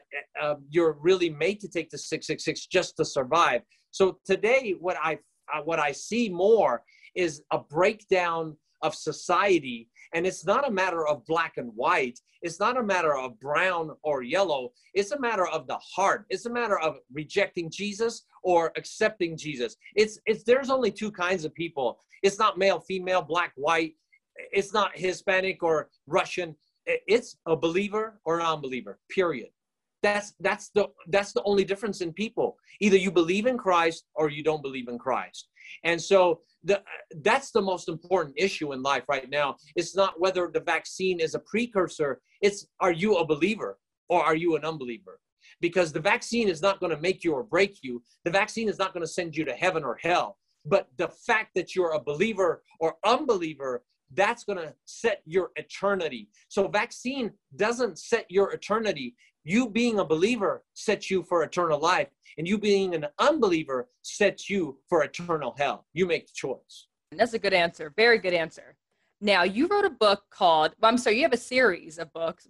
uh, you're really made to take the six six six just to survive. So today, what I, uh, what I see more is a breakdown of society. And it's not a matter of black and white. It's not a matter of brown or yellow. It's a matter of the heart. It's a matter of rejecting Jesus or accepting Jesus. It's, it's, there's only two kinds of people. It's not male, female, black, white. It's not Hispanic or Russian. It's a believer or non-believer, period. That's, that's the, that's the only difference in people. Either you believe in Christ or you don't believe in Christ. And so the, that's the most important issue in life right now. It's not whether the vaccine is a precursor. It's, are you a believer or are you an unbeliever? Because the vaccine is not going to make you or break you. The vaccine is not going to send you to heaven or hell. But the fact that you're a believer or unbeliever, that's going to set your eternity. So vaccine doesn't set your eternity. You being a believer sets you for eternal life, and you being an unbeliever sets you for eternal hell. You make the choice. And that's a good answer. Very good answer. Now, you wrote a book called, well, I'm sorry, you have a series of books.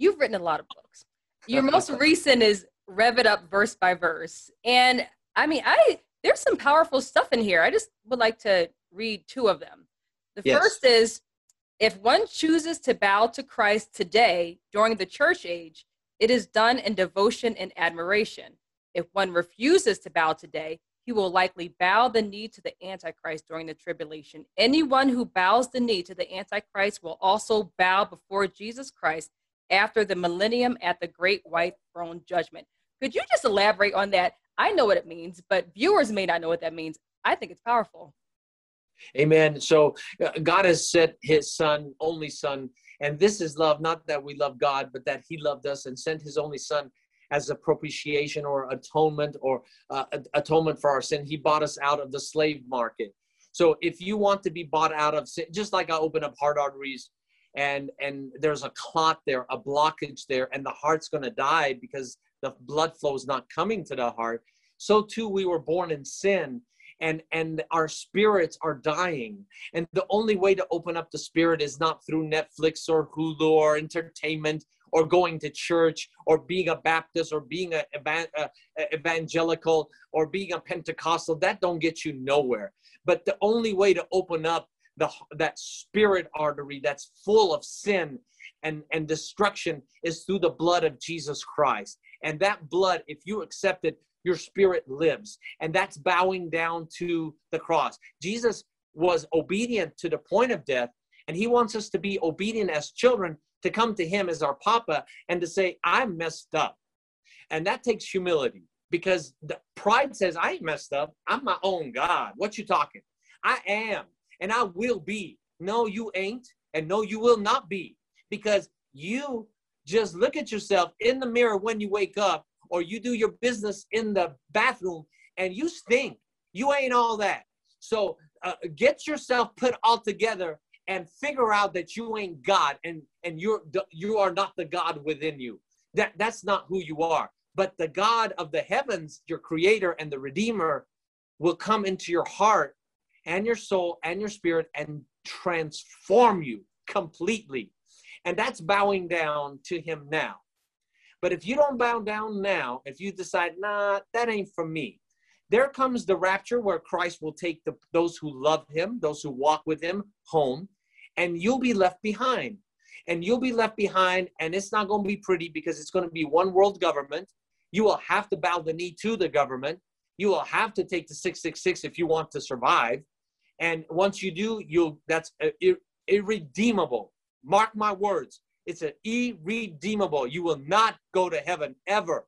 You've written a lot of books. Your most recent is Rev It Up Verse by Verse. And I mean, I there's some powerful stuff in here. I just would like to read two of them. The yes. first is, if one chooses to bow to Christ today during the church age, it is done in devotion and admiration. If one refuses to bow today, he will likely bow the knee to the Antichrist during the tribulation. Anyone who bows the knee to the Antichrist will also bow before Jesus Christ after the millennium at the great white throne judgment. Could you just elaborate on that? I know what it means, but viewers may not know what that means. I think it's powerful. Amen. So uh, God has sent his son, only son, and this is love, not that we love God, but that he loved us and sent his only son as a propitiation or atonement or uh, atonement for our sin. He bought us out of the slave market. So if you want to be bought out of sin, just like I open up heart arteries and, and there's a clot there, a blockage there, and the heart's going to die because the blood flow is not coming to the heart. So too, we were born in sin. And, and our spirits are dying. And the only way to open up the spirit is not through Netflix or Hulu or entertainment or going to church or being a Baptist or being a, a, a evangelical or being a Pentecostal. That don't get you nowhere. But the only way to open up the, that spirit artery that's full of sin and, and destruction is through the blood of Jesus Christ. And that blood, if you accept it, your spirit lives. And that's bowing down to the cross. Jesus was obedient to the point of death. And he wants us to be obedient as children, to come to him as our papa and to say, I messed up. And that takes humility, because the pride says, I ain't messed up. I'm my own God. What you talking? I am, and I will be. No, you ain't. And no, you will not be, because you just look at yourself in the mirror when you wake up, or you do your business in the bathroom and you stink. You ain't all that. So uh, get yourself put all together and figure out that you ain't God, and, and you're, you are not the God within you. That, that's not who you are. But the God of the heavens, your creator and the redeemer, will come into your heart and your soul and your spirit and transform you completely. And that's bowing down to him now. But if you don't bow down now, if you decide, nah, that ain't for me, there comes the rapture, where Christ will take the, those who love him, those who walk with him, home, and you'll be left behind. And you'll be left behind, and it's not going to be pretty, because it's going to be one world government. You will have to bow the knee to the government. You will have to take the six six six if you want to survive. And once you do, you'll, that's ir- irredeemable. Mark my words. It's an irredeemable. You will not go to heaven ever.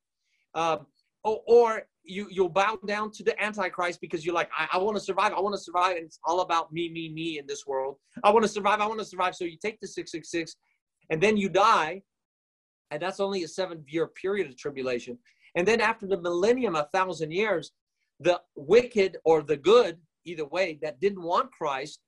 Um, or or you, you'll bow down to the Antichrist, because you're like, I, I want to survive. I want to survive. And it's all about me, me, me in this world. I want to survive. I want to survive. So you take the six six six, and then you die. And that's only a seven-year period of tribulation. And then after the millennium, a thousand years, the wicked or the good, either way, that didn't want Christ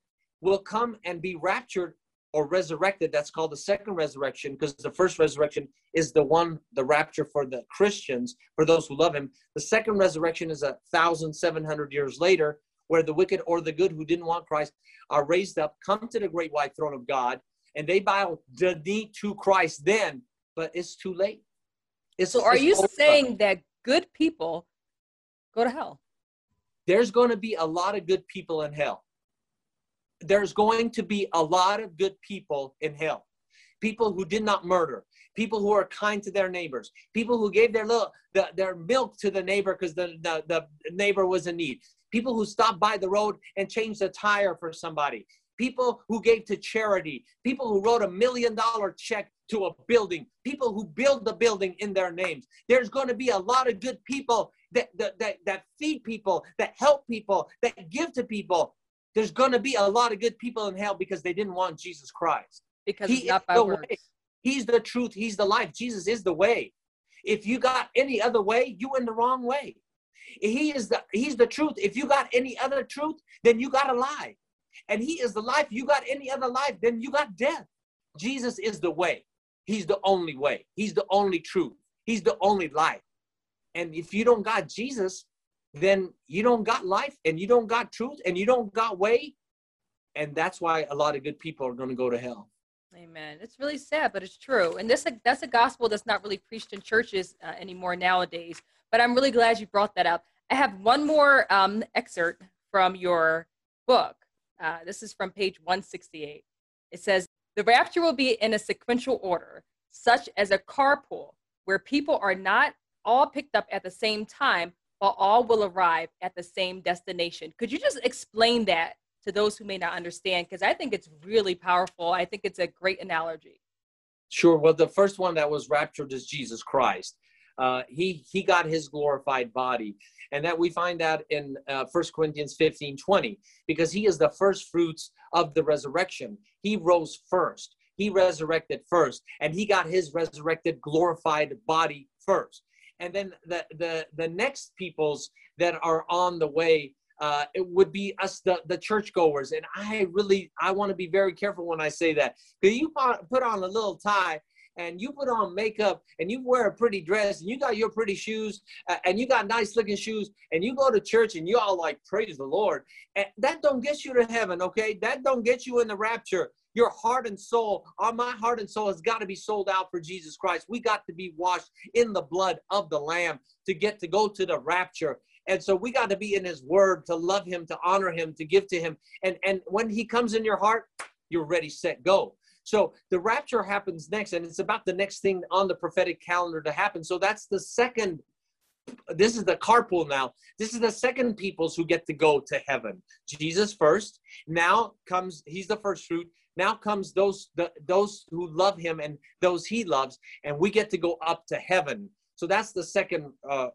will come and be raptured or resurrected. That's called the second resurrection, because the first resurrection is the one, the rapture for the Christians, for those who love him. The second resurrection is a thousand seven hundred years later, where the wicked or the good who didn't want Christ are raised up, come to the great white throne of God, and they bow the knee to Christ then, but it's too late. It's, so are it's you over. Saying that good people go to hell? There's going to be a lot of good people in hell. There's going to be a lot of good people in hell. People who did not murder. People who are kind to their neighbors. People who gave their little, the, their milk to the neighbor because the, the, the neighbor was in need. People who stopped by the road and changed a tire for somebody. People who gave to charity. People who wrote a million dollar check to a building. People who build the building in their names. There's going to be a lot of good people that, that, that, that feed people, that help people, that give to people. There's going to be a lot of good people in hell because they didn't want Jesus Christ. Because he not by works. He's the truth. He's the life. Jesus is the way. If you got any other way, you in the wrong way. He is the, he's the truth. If you got any other truth, then you got a lie. And he is the life. You got any other life, then you got death. Jesus is the way. He's the only way. He's the only truth. He's the only life. And if you don't got Jesus, then you don't got life, and you don't got truth, and you don't got way. And that's why a lot of good people are going to go to hell. Amen. It's really sad, but it's true. And this that's a gospel that's not really preached in churches uh, anymore nowadays. But I'm really glad you brought that up. I have one more um, excerpt from your book. Uh, this is from page one sixty-eight. It says, the rapture will be in a sequential order, such as a carpool, where people are not all picked up at the same time, but all will arrive at the same destination. Could you just explain that to those who may not understand? Because I think it's really powerful. I think it's a great analogy. Sure. Well, the first one that was raptured is Jesus Christ. Uh, he he got his glorified body, and that we find out in uh, First Corinthians fifteen twenty, because he is the first fruits of the resurrection. He rose first. He resurrected first, and he got his resurrected glorified body first. And then the, the, the next peoples that are on the way, uh, it would be us, the, the churchgoers. And I really, I want to be very careful when I say that. Because you put on a little tie, and you put on makeup, and you wear a pretty dress, and you got your pretty shoes, uh, and you got nice looking shoes, and you go to church, and you all like, praise the Lord. And that don't get you to heaven, okay? That don't get you in the rapture. Your heart and soul, or my heart and soul, has got to be sold out for Jesus Christ. We got to be washed in the blood of the Lamb to get to go to the rapture. And so we got to be in his word, to love him, to honor him, to give to him. And, and when he comes in your heart, you're ready, set, go. So the rapture happens next, and it's about the next thing on the prophetic calendar to happen. So that's the second. This is the carpool now. This is the second peoples who get to go to heaven. Jesus first. Now comes, he's the first fruit. Now comes those, the, those who love him and those he loves, and we get to go up to heaven. So that's the second uh,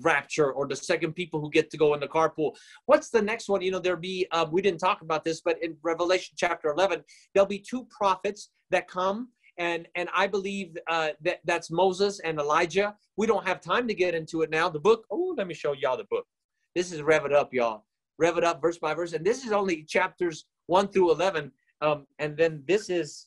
rapture, or the second people who get to go in the carpool. What's the next one? You know, there'll be, uh, we didn't talk about this, but in Revelation chapter eleven, there'll be two prophets that come. And, and I believe uh, that that's Moses and Elijah. We don't have time to get into it now. The book, oh, let me show y'all the book. This is Rev It Up, y'all. Rev It Up, verse by verse. And this is only chapters one through eleven. Um, and then this is,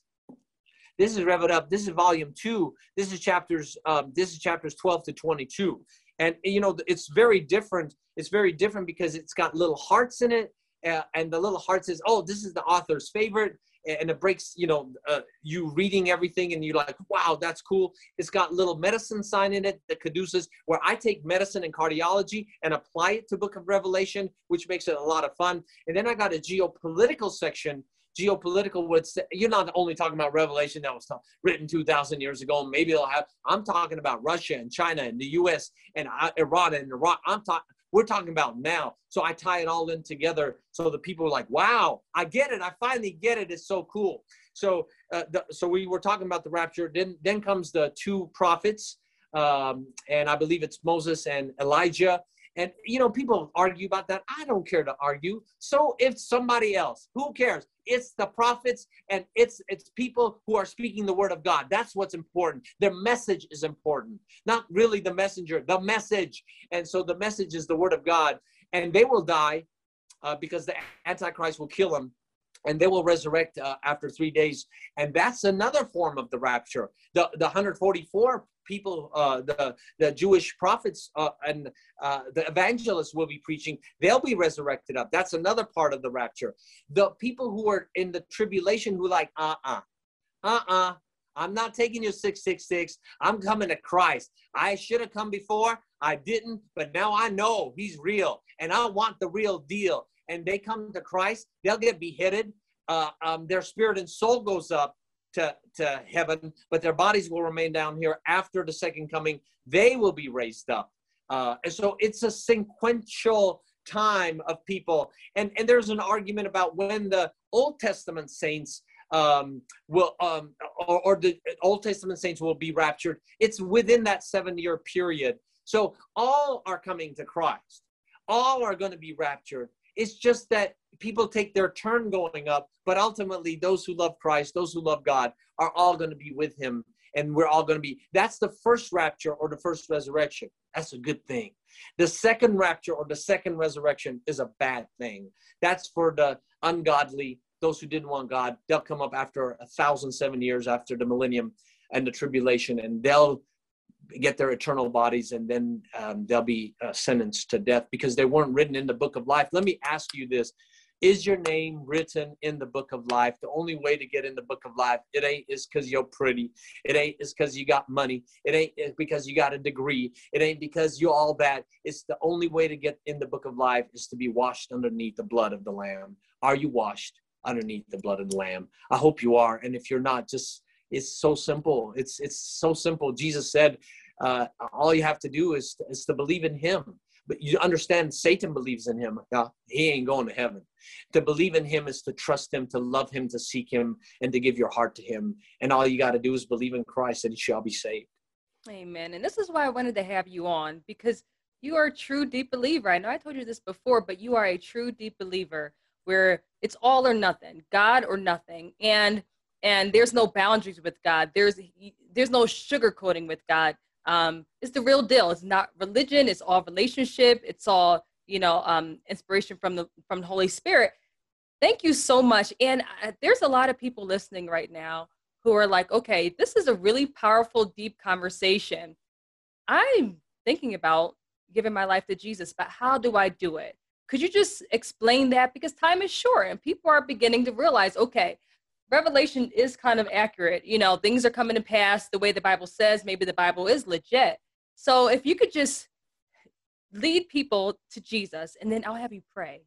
this is Rev It Up. This is volume two. This is chapters, um, this is chapters twelve to twenty-two. And, you know, it's very different. It's very different because it's got little hearts in it. Uh, and the little heart says, oh, this is the author's favorite. And it breaks, you know, uh, you reading everything and you're like, wow, that's cool. It's got little medicine sign in it, the caduceus, where I take medicine and cardiology and apply it to Book of Revelation, which makes it a lot of fun. And then I got a geopolitical section. Geopolitical would say, you're not only talking about Revelation that was written two thousand years ago. Maybe they'll have, I'm talking about Russia and China and the U S and Iran and Iraq. I'm talking. We're talking about now. So I tie it all in together. So the people are like, wow, I get it. I finally get it. It's so cool. So uh, the, so we were talking about the rapture. Then, then comes the two prophets. Um, and I believe it's Moses and Elijah. And, you know, people argue about that. I don't care to argue. So if somebody else, who cares? It's the prophets, and it's it's people who are speaking the word of God. That's what's important. Their message is important. Not really the messenger, the message. And so the message is the word of God. And they will die uh, because the Antichrist will kill them. And they will resurrect uh, after three days. And that's another form of the rapture. The, the one hundred forty-four people, uh, the, the Jewish prophets uh, and uh, the evangelists will be preaching, they'll be resurrected up. That's another part of the rapture. The people who are in the tribulation who are like, uh-uh, uh-uh, I'm not taking your six six six. I'm coming to Christ. I should have come before. I didn't, but now I know he's real, and I want the real deal. And they come to Christ, they'll get beheaded. Uh, um, their spirit and soul goes up to, to heaven, but their bodies will remain down here. After the second coming, they will be raised up. Uh, and so it's a sequential time of people. And, and there's an argument about when the Old Testament saints um, will, um, or, or the Old Testament saints will be raptured. It's within that seven-year period. So all are coming to Christ. All are going to be raptured. It's just that people take their turn going up, but ultimately those who love Christ, those who love God, are all going to be with him, and we're all going to be. That's the first rapture or the first resurrection. That's a good thing. The second rapture or the second resurrection is a bad thing. That's for the ungodly, those who didn't want God. They'll come up after one thousand seven years after the millennium and the tribulation, and they'll get their eternal bodies, and then um, they'll be uh, sentenced to death because they weren't written in the book of life. Let me ask you this. Is your name written in the book of life? The only way to get in the book of life, it ain't is because you're pretty. It ain't is because you got money. It ain't is because you got a degree. It ain't because you're all that. It's the only way to get in the book of life is to be washed underneath the blood of the Lamb. Are you washed underneath the blood of the Lamb? I hope you are. And if you're not, just it's so simple. It's it's so simple. Jesus said, uh, all you have to do is, is to believe in him. But you understand Satan believes in him. Now, he ain't going to heaven. To believe in him is to trust him, to love him, to seek him, and to give your heart to him. And all you got to do is believe in Christ and you shall be saved. Amen. And this is why I wanted to have you on, because you are a true deep believer. I know I told you this before, but you are a true deep believer where it's all or nothing, God or nothing. And And there's no boundaries with God. There's there's no sugarcoating with God. Um, it's the real deal. It's not religion. It's all relationship. It's all, you know, um, inspiration from the from the Holy Spirit. Thank you so much. And I, there's a lot of people listening right now who are like, okay, this is a really powerful, deep conversation. I'm thinking about giving my life to Jesus, but how do I do it? Could you just explain that? Because time is short and people are beginning to realize, okay, Revelation is kind of accurate. You know, things are coming to pass the way the Bible says. Maybe the Bible is legit. So if you could just lead people to Jesus, and then I'll have you pray.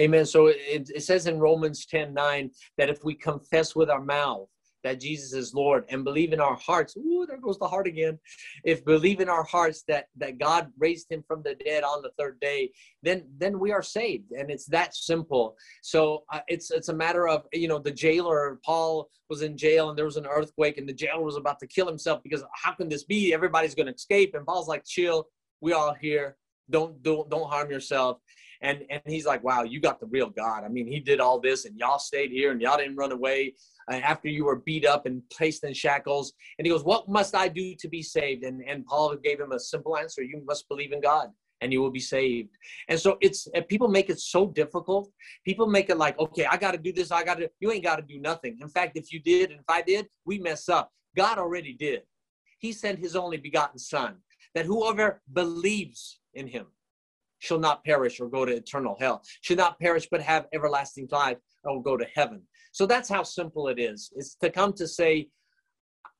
Amen. So it, it says in Romans ten nine that if we confess with our mouth that Jesus is Lord and believe in our hearts, ooh, there goes the heart again. If believe in our hearts that, that God raised him from the dead on the third day, then, then we are saved. And it's that simple. So uh, it's, it's a matter of, you know, the jailer, Paul was in jail and there was an earthquake and the jailer was about to kill himself because how can this be? Everybody's going to escape. And Paul's like, chill, we all here. Don't, don't, don't harm yourself. And, and he's like, wow, you got the real God. I mean, he did all this and y'all stayed here and y'all didn't run away after you were beat up and placed in shackles. And he goes, what must I do to be saved? And, and Paul gave him a simple answer. You must believe in God and you will be saved. And so it's, people make it so difficult. People make it like, okay, I got to do this. I got to, you ain't got to do nothing. In fact, if you did, and if I did, we mess up. God already did. He sent his only begotten son that whoever believes in him shall not perish or go to eternal hell, should not perish, but have everlasting life or go to heaven. So that's how simple it is. It's to come to say,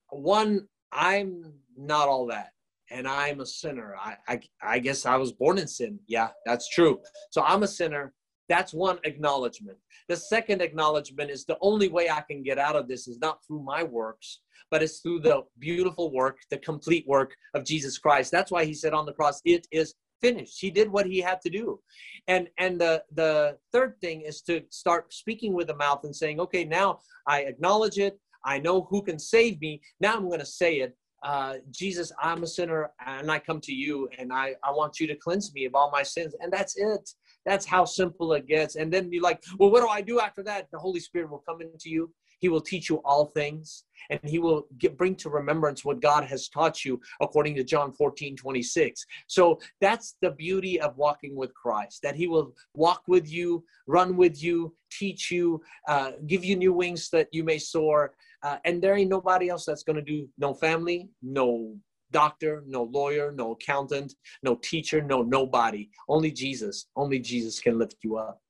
one, I'm not all that, and I'm a sinner. I, I, I guess I was born in sin. Yeah, that's true. So I'm a sinner. That's one acknowledgement. The second acknowledgement is the only way I can get out of this is not through my works, but it's through the beautiful work, the complete work of Jesus Christ. That's why he said on the cross, it is finished. He did what he had to do. And and the, the third thing is to start speaking with the mouth and saying, okay, now I acknowledge it. I know who can save me. Now I'm going to say it. Uh, Jesus, I'm a sinner and I come to you and I, I want you to cleanse me of all my sins. And that's it. That's how simple it gets. And then you're like, well, what do I do after that? The Holy Spirit will come into you. He will teach you all things, and he will get, bring to remembrance what God has taught you, according to John fourteen twenty-six. So that's the beauty of walking with Christ, that he will walk with you, run with you, teach you, uh, give you new wings that you may soar. Uh, and there ain't nobody else that's going to do, no family, no doctor, no lawyer, no accountant, no teacher, no nobody. Only Jesus. Only Jesus can lift you up.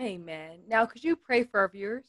Amen. Now, could you pray for our viewers?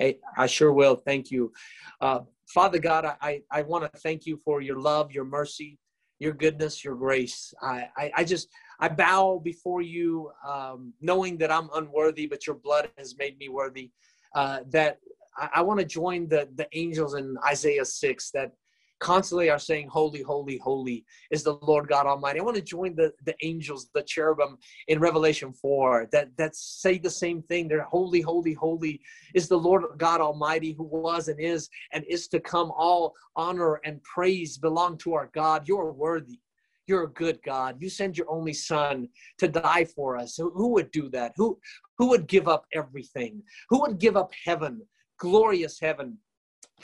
I, I sure will. Thank you. Uh, Father God, I, I want to thank you for your love, your mercy, your goodness, your grace. I, I, I just, I bow before you, um, knowing that I'm unworthy, but your blood has made me worthy. Uh, that I, I want to join the, the angels in Isaiah six that constantly are saying, holy, holy, holy is the Lord God Almighty. I want to join the, the angels, the cherubim in Revelation four that, that say the same thing. They're holy, holy, holy is the Lord God Almighty who was and is and is to come. All honor and praise belong to our God. You're worthy. You're a good God. You send your only son to die for us. Who, who would do that? Who, who would give up everything? Who would give up heaven, glorious heaven,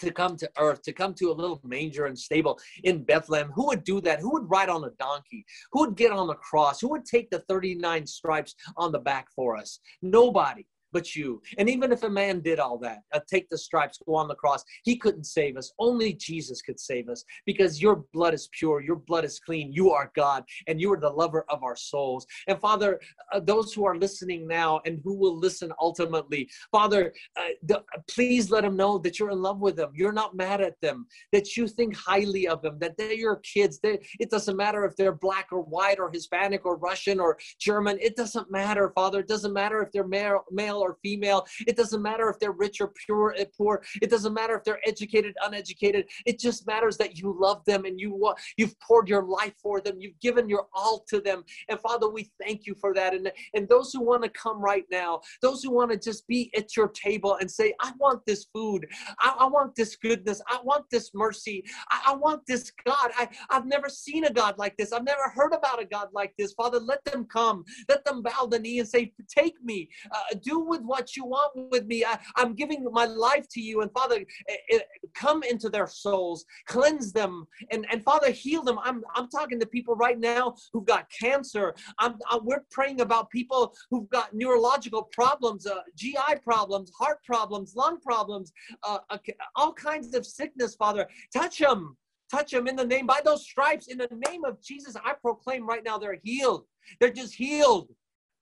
to come to earth, to come to a little manger and stable in Bethlehem? Who would do that? Who would ride on a donkey? Who would get on the cross? Who would take the thirty-nine stripes on the back for us? Nobody but you. And even if a man did all that, uh, take the stripes, go on the cross, he couldn't save us. Only Jesus could save us, because your blood is pure. Your blood is clean. You are God, and you are the lover of our souls. And Father, uh, those who are listening now and who will listen ultimately, Father, uh, the, please let them know that you're in love with them. You're not mad at them, that you think highly of them, that they're your kids. They, it doesn't matter if they're black or white or Hispanic or Russian or German. It doesn't matter, Father. It doesn't matter if they're male, male or female. It doesn't matter if they're rich or pure or poor. It doesn't matter if they're educated, uneducated. It just matters that you love them and you, you've poured your life for them. You've given your all to them. And Father, we thank you for that. And, and those who want to come right now, those who want to just be at your table and say, I want this food. I, I want this goodness. I want this mercy. I, I want this God. I, I've never seen a God like this. I've never heard about a God like this. Father, let them come. Let them bow the knee and say, take me. Uh, do with what you want with me. I, I'm giving my life to you. And Father, it, it, come into their souls, cleanse them, and, and Father, heal them. I'm, I'm talking to people right now who've got cancer. I'm, I, we're praying about people who've got neurological problems, uh, G I problems, heart problems, lung problems, uh, uh, all kinds of sickness, Father. Touch them. Touch them in the name, by those stripes, in the name of Jesus. I proclaim right now they're healed. They're just healed.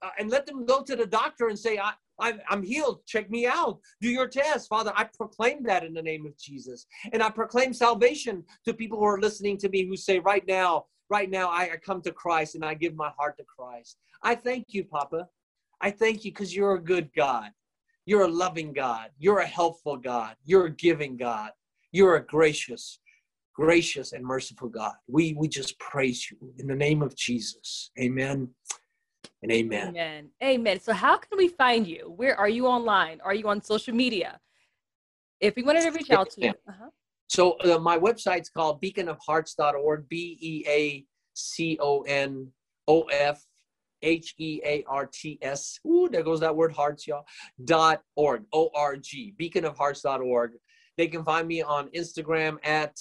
Uh, and let them go to the doctor and say, I, I'm, I'm healed. Check me out. Do your test. Father, I proclaim that in the name of Jesus. And I proclaim salvation to people who are listening to me who say right now, right now, I, I come to Christ and I give my heart to Christ. I thank you, Papa. I thank you because you're a good God. You're a loving God. You're a helpful God. You're a giving God. You're a gracious, gracious and merciful God. We, we just praise you in the name of Jesus. Amen and amen. Amen. Amen. So how can we find you? Where are you online? Are you on social media? If we wanted to reach out to you. Uh-huh. So uh, my website's called beacon of hearts dot org, B E A C O N O F H E A R T S. Ooh, there goes that word hearts, y'all. Dot org, O R G, beacon of hearts dot org. They can find me on Instagram at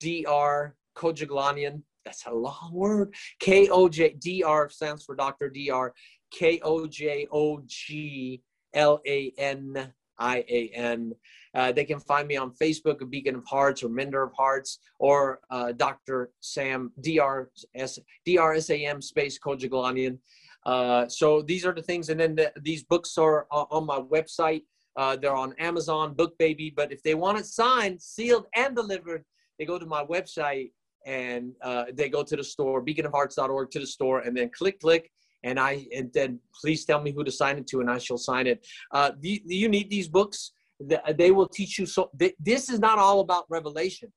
Doctor Kojoglanian. That's a long word. K O J, D R stands for Doctor D R, K O J O G L A N. I A N. Uh, they can find me on Facebook, Beacon of Hearts or Mender of Hearts, or uh, Doctor Sam, D R S A M space Kojoglanian. Uh, so these are the things. And then the, these books are uh, on my website. Uh, they're on Amazon, Book Baby. But if they want it signed, sealed, and delivered, they go to my website and uh, they go to the store, beacon of hearts dot org, to the store, and then click, click. And I and then please tell me who to sign it to, and I shall sign it. Uh, do, do you need these books? The, they will teach you. So th- this is not all about Revelation.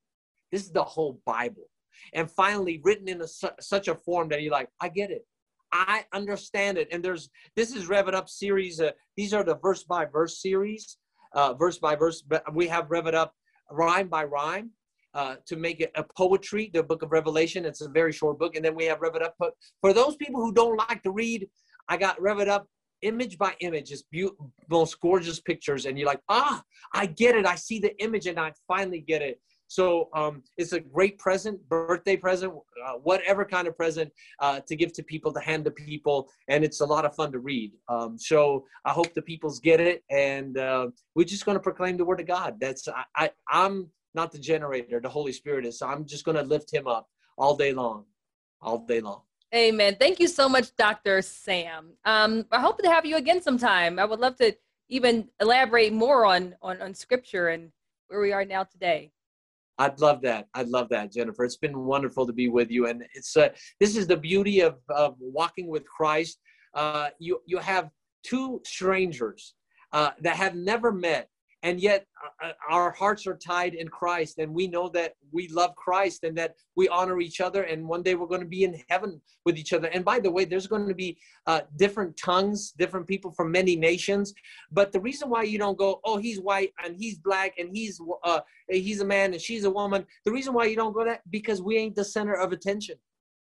This is the whole Bible. And finally, written in a, su- such a form that you're like, I get it. I understand it. And there's this is Rev It Up series. Uh, these are the verse by verse series, uh, verse by verse. But we have Rev It Up rhyme by rhyme. Uh, to make it a poetry, the book of Revelation. It's a very short book. And then we have Rev It Up. But for those people who don't like to read, I got Rev It Up image by image. It's beautiful, most gorgeous pictures. And you're like, ah, I get it. I see the image and I finally get it. So um, it's a great present, birthday present, uh, whatever kind of present uh, to give to people, to hand to people. And it's a lot of fun to read. Um, so I hope the peoples get it. And uh, we're just going to proclaim the word of God. That's I, I I'm. Not the generator, the Holy Spirit is. So I'm just going to lift him up all day long, all day long. Amen. Thank you so much, Doctor Sam. Um, I hope to have you again sometime. I would love to even elaborate more on, on, on scripture and where we are now today. I'd love that. I'd love that, Jennifer. It's been wonderful to be with you. And it's uh, this is the beauty of, of walking with Christ. Uh, you, you have two strangers uh, that have never met. And yet uh, our hearts are tied in Christ, and we know that we love Christ and that we honor each other. And one day we're going to be in heaven with each other. And by the way, there's going to be uh, different tongues, different people from many nations. But the reason why you don't go, oh, he's white and he's black and he's uh, he's a man and she's a woman. The reason why you don't go that, because we ain't the center of attention.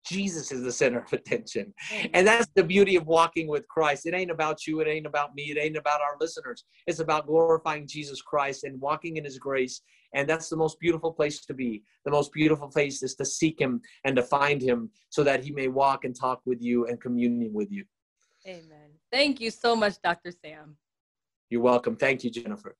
Jesus is the center of attention. And that's the beauty of walking with Christ. It ain't about you. It ain't about me. It ain't about our listeners. It's about glorifying Jesus Christ and walking in his grace. And that's the most beautiful place to be. The most beautiful place is to seek him and to find him so that he may walk and talk with you and communion with you. Amen. Thank you so much, Doctor Sam. You're welcome. Thank you, Jennifer.